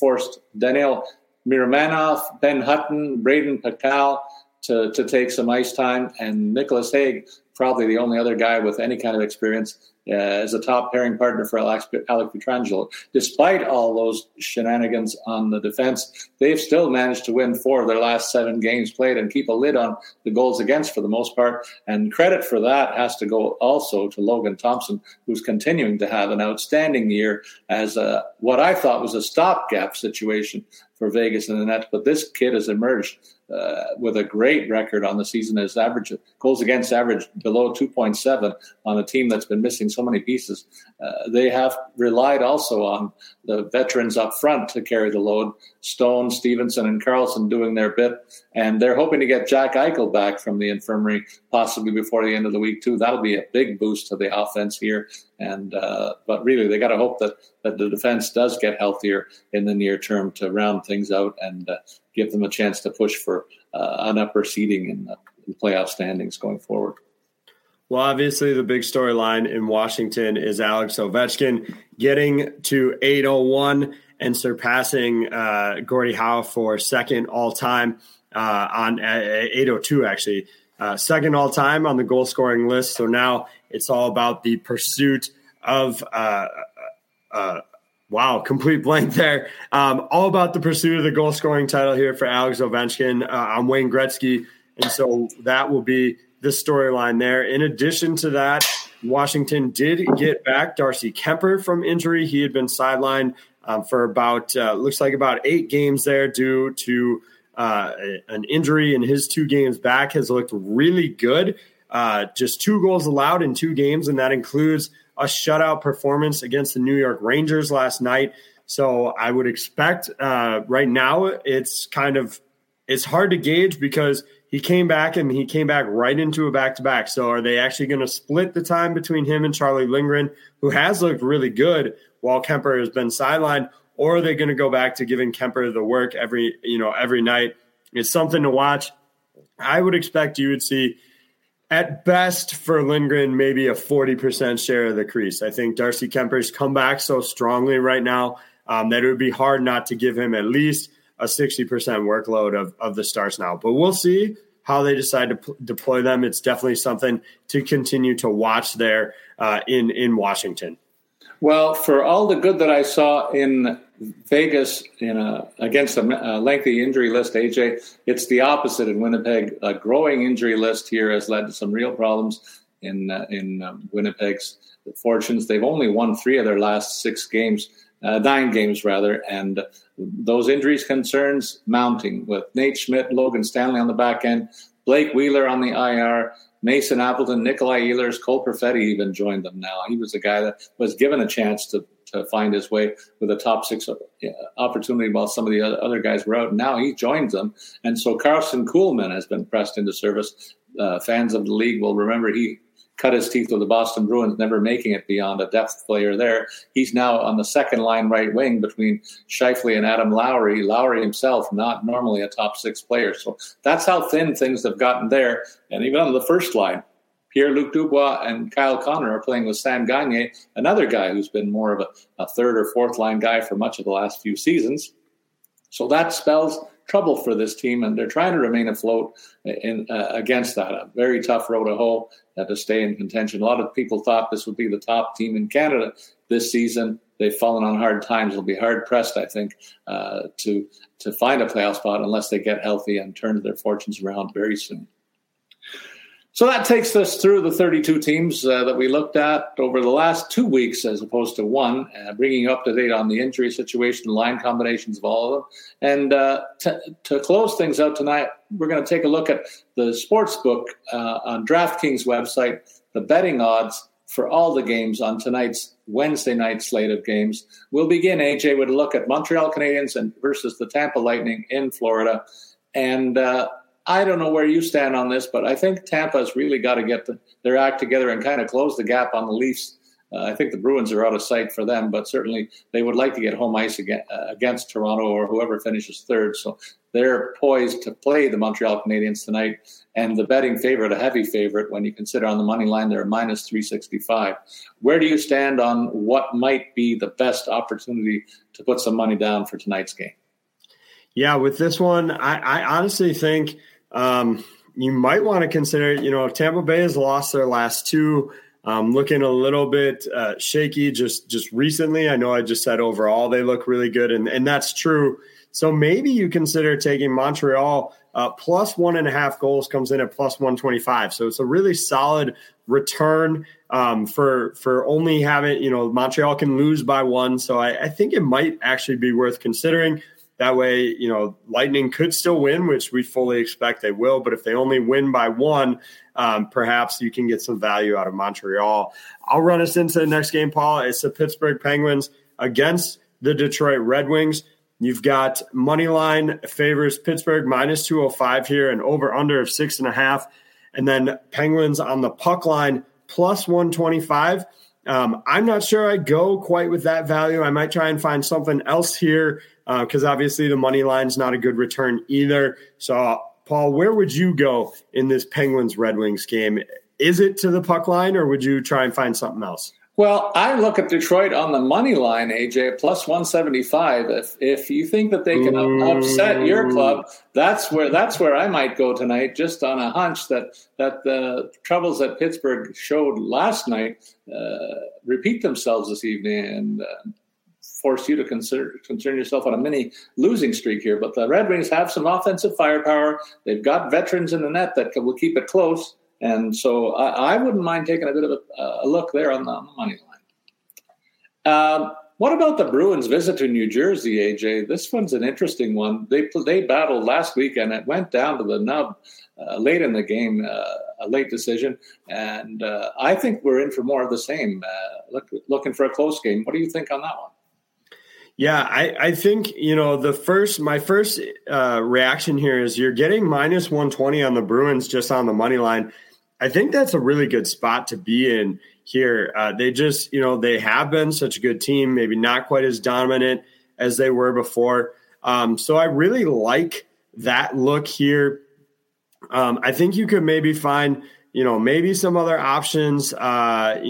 forced Daniil Miromanov, Ben Hutton, Braden Pacal to take some ice time, and Nicholas Haig, probably the only other guy with any kind of experience, as a top pairing partner for Alec Pietrangelo. Despite all those shenanigans on the defense, they've still managed to win 4 of their last 7 games played and keep a lid on the goals against for the most part. And credit for that has to go also to Logan Thompson, who's continuing to have an outstanding year as what I thought was a stopgap situation for Vegas and the Nets. But this kid has emerged with a great record on the season. His average goals against average below 2.7 on a team that's been missing so many pieces. They have relied also on the veterans up front to carry the load. Stone, Stevenson, and Carlson doing their bit, and they're hoping to get Jack Eichel back from the infirmary possibly before the end of the week too. That'll be a big boost to the offense here. And but really, they got to hope that the defense does get healthier in the near term to round things out and give them a chance to push for an upper seeding in playoff standings going forward. Well, obviously, the big storyline in Washington is Alex Ovechkin getting to 801 and surpassing Gordie Howe for second all-time on 802, actually. Second all-time on the goal-scoring list. So now it's all about the pursuit of complete blank there. All about the pursuit of the goal-scoring title here for Alex Ovechkin. I'm Wayne Gretzky, and so that will be the storyline there. In addition to that, Washington did get back Darcy Kemper from injury. He had been sidelined for about 8 games there due to an injury, and his 2 games back has looked really good. Just 2 goals allowed in 2 games, and that includes a shutout performance against the New York Rangers last night. So I would expect right now it's hard to gauge because he came back right into a back-to-back. So are they actually going to split the time between him and Charlie Lindgren, who has looked really good while Kemper has been sidelined, or are they going to go back to giving Kemper the work every night? It's something to watch. I would expect you would see at best for Lindgren maybe a 40% share of the crease. I think Darcy Kemper's come back so strongly right now that it would be hard not to give him at least a 60% workload of the starts now. But we'll see how they decide to deploy them. It's definitely something to continue to watch there in Washington. Well, for all the good that I saw in Vegas against a lengthy injury list, AJ, it's the opposite in Winnipeg. A growing injury list here has led to some real problems in Winnipeg's fortunes. They've only won 3 of their last 9 games, and those injuries concerns mounting with Nate Schmidt, Logan Stanley on the back end, Blake Wheeler on the IR, Mason Appleton, Nikolai Ehlers, Cole Perfetti even joined them now. He was a guy that was given a chance to find his way with a top 6 opportunity while some of the other guys were out. Now he joins them. And so Carson Kuhlman has been pressed into service. Fans of the league will remember he cut his teeth with the Boston Bruins, never making it beyond a depth player there. He's now on the second line right wing between Scheifele and Adam Lowry. Lowry himself, not normally a top 6 player. So that's how thin things have gotten there. And even on the first line, Pierre-Luc Dubois and Kyle Connor are playing with Sam Gagner, another guy who's been more of a third or fourth line guy for much of the last few seasons. So that spells trouble for this team, and they're trying to remain afloat against that. A very tough road to hoe to stay in contention. A lot of people thought this would be the top team in Canada this season. They've fallen on hard times. They'll be hard-pressed, I think, to find a playoff spot unless they get healthy and turn their fortunes around very soon. So that takes us through the 32 teams that we looked at over the last 2 weeks as opposed to one, bringing you up to date on the injury situation, line combinations of all of them. And to close things out tonight, we're going to take a look at the sports book on DraftKings website, the betting odds for all the games on tonight's Wednesday night slate of games. We'll begin, AJ, with a look at Montreal Canadiens versus the Tampa Lightning in Florida. And I don't know where you stand on this, but I think Tampa's really got to get their act together and kind of close the gap on the Leafs. I think the Bruins are out of sight for them, but certainly they would like to get home ice against Toronto or whoever finishes third. So they're poised to play the Montreal Canadiens tonight. And the betting favorite, a heavy favorite, when you consider on the money line, they're minus 365. Where do you stand on what might be the best opportunity to put some money down for tonight's game? Yeah, with this one, I honestly think you might want to consider, Tampa Bay has lost their last 2, looking a little bit shaky just recently. I know I just said overall they look really good, and that's true. So maybe you consider taking Montreal plus 1.5 goals, comes in at plus 125. So it's a really solid return for only having, Montreal can lose by 1. So I think it might actually be worth considering. That way, Lightning could still win, which we fully expect they will. But if they only win by 1, perhaps you can get some value out of Montreal. I'll run us into the next game, Paul. It's the Pittsburgh Penguins against the Detroit Red Wings. You've got money line favors Pittsburgh minus 205 here, and over under of 6.5. And then Penguins on the puck line plus 125. I'm not sure I go quite with that value. I might try and find something else here, because obviously the money line's not a good return either. So, Paul, where would you go in this Penguins-Red Wings game? Is it to the puck line, or would you try and find something else? Well, I look at Detroit on the money line, AJ, plus 175. If you think that they can upset your club, that's where I might go tonight, just on a hunch that the troubles that Pittsburgh showed last night repeat themselves this evening and force you to concern yourself on a mini losing streak here. But the Red Wings have some offensive firepower. They've got veterans in the net that will keep it close. And so I wouldn't mind taking a bit of a look there on the money line. What about the Bruins' visit to New Jersey, AJ? This one's an interesting one. They battled last week, and it went down to the nub late in the game, a late decision. And I think we're in for more of the same, looking for a close game. What do you think on that one? Yeah, I think, my first reaction here is you're getting minus 120 on the Bruins just on the money line. I think that's a really good spot to be in here. They have been such a good team, maybe not quite as dominant as they were before. So I really like that look here. I think you could maybe find, maybe some other options, that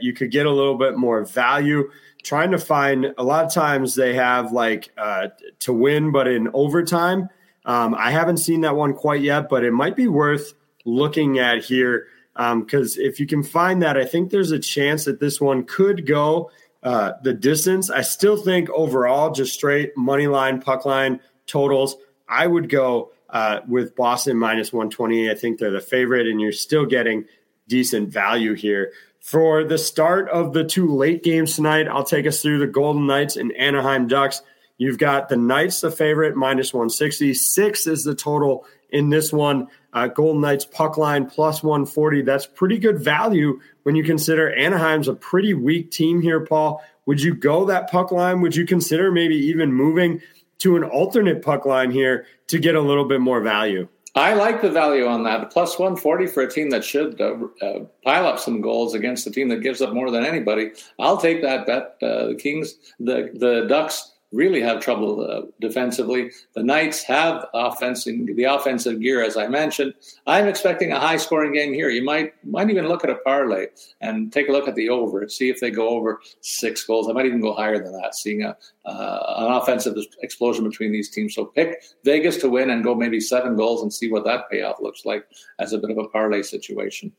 you could get a little bit more value. Trying to find, a lot of times they have to win, but in overtime. I haven't seen that one quite yet, but it might be worth looking at here. Because if you can find that, I think there's a chance that this one could go the distance. I still think overall, just straight money line, puck line totals, I would go with Boston -128. I think they're the favorite, and you're still getting decent value here. For the start of the two late games tonight, I'll take us through the Golden Knights and Anaheim Ducks. You've got the Knights, the favorite, -160. Six is the total in this one. Golden Knights puck line +140. That's pretty good value when you consider Anaheim's a pretty weak team here, Paul. Would you go that puck line? Would you consider maybe even moving to an alternate puck line here to get a little bit more value? I like the value on that. +140 for a team that should pile up some goals against a team that gives up more than anybody. I'll take that bet. The Ducks really have trouble defensively. The Knights have the offensive gear, as I mentioned. I'm expecting a high-scoring game here. You might even look at a parlay and take a look at the over and see if they go over 6 goals. I might even go higher than that, seeing an offensive explosion between these teams. So pick Vegas to win and go maybe 7 goals and see what that payoff looks like as a bit of a parlay situation.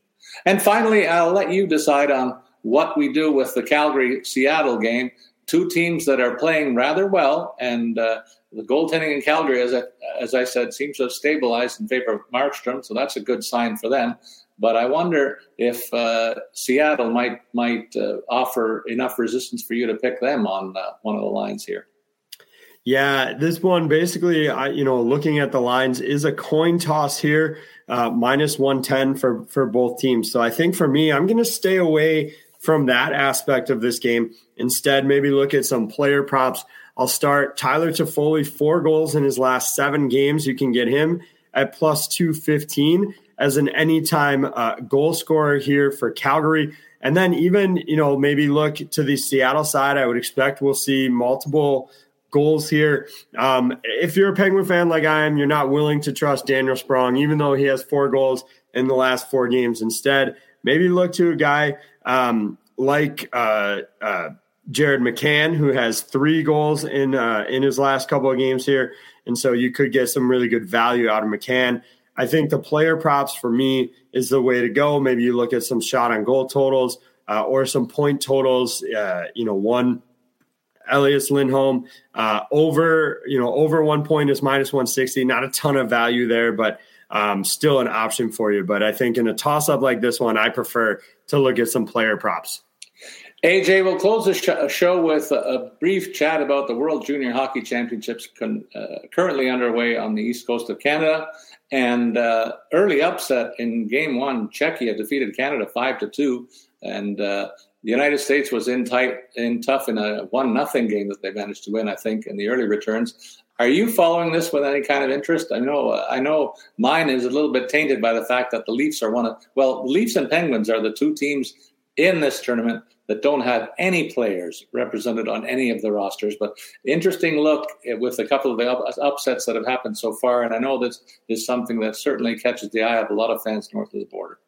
And finally, I'll let you decide on what we do with the Calgary-Seattle game. Two teams that are playing rather well, and the goaltending in Calgary, as I said, seems to have stabilized in favor of Markstrom, so that's a good sign for them. But I wonder if Seattle might offer enough resistance for you to pick them on one of the lines here. Yeah, this one basically, looking at the lines, is a coin toss here, -110 for both teams. So I think for me, I'm going to stay away from that aspect of this game. Instead, maybe look at some player props. I'll start Tyler Toffoli, 4 goals in his last 7 games. You can get him at +215 as an anytime goal scorer here for Calgary. And then even, maybe look to the Seattle side. I would expect we'll see multiple goals here. If you're a Penguin fan like I am, you're not willing to trust Daniel Sprong, even though he has 4 goals in the last 4 games. Instead, maybe look to a guy like Jared McCann, who has 3 goals in his last couple of games here. And so you could get some really good value out of McCann. I think the player props for me is the way to go. Maybe you look at some shot on goal totals or some point totals, one Elias Lindholm over 1 point is -160. Not a ton of value there, but still an option for you. But I think in a toss-up like this one, I prefer to look at some player props. AJ, we'll close the show with a brief chat about the World Junior Hockey Championships currently underway on the East Coast of Canada. And early upset in Game 1, Czechia defeated Canada 5-2. And the United States was in tough in a 1-0 game that they managed to win, I think, in the early returns. Are you following this with any kind of interest? I know mine is a little bit tainted by the fact that the Leafs are Leafs and Penguins are the two teams in this tournament that don't have any players represented on any of the rosters. But interesting look with a couple of the upsets that have happened so far. And I know this is something that certainly catches the eye of a lot of fans north of the border.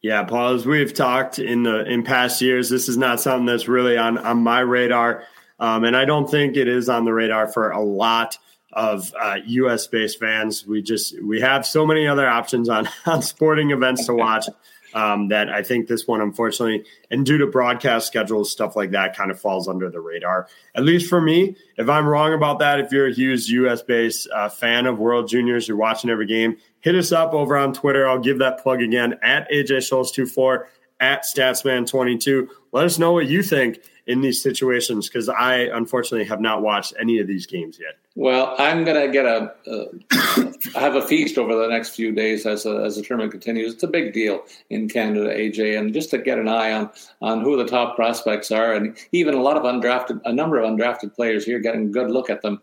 Yeah, Paul, as we've talked in past years, this is not something that's really on my radar. And I don't think it is on the radar for a lot of U.S.-based fans. We have so many other options on sporting events to watch that I think this one, unfortunately, and due to broadcast schedules, stuff like that kind of falls under the radar, at least for me. If I'm wrong about that, if you're a huge U.S.-based fan of World Juniors, you're watching every game, hit us up over on Twitter. I'll give that plug again, at AJ Scholes24, at Statsman22. Let us know what you think in these situations, because I unfortunately have not watched any of these games yet. Well, I'm going to have a feast over the next few days as the tournament continues. It's a big deal in Canada, AJ, and just to get an eye on who the top prospects are, and even a number of undrafted players here, getting a good look at them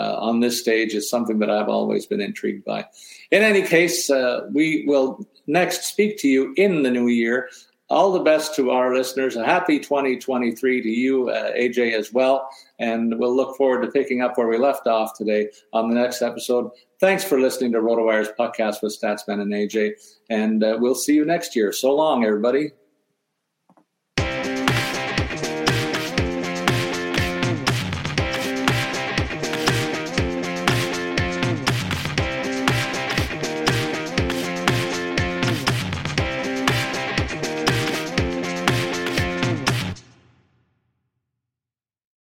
on this stage is something that I've always been intrigued by. In any case, we will next speak to you in the new year All the best to our listeners, and happy 2023 to you, AJ, as well. And we'll look forward to picking up where we left off today on the next episode. Thanks for listening to RotoWire's podcast with Statsman and AJ, and we'll see you next year. So long, everybody.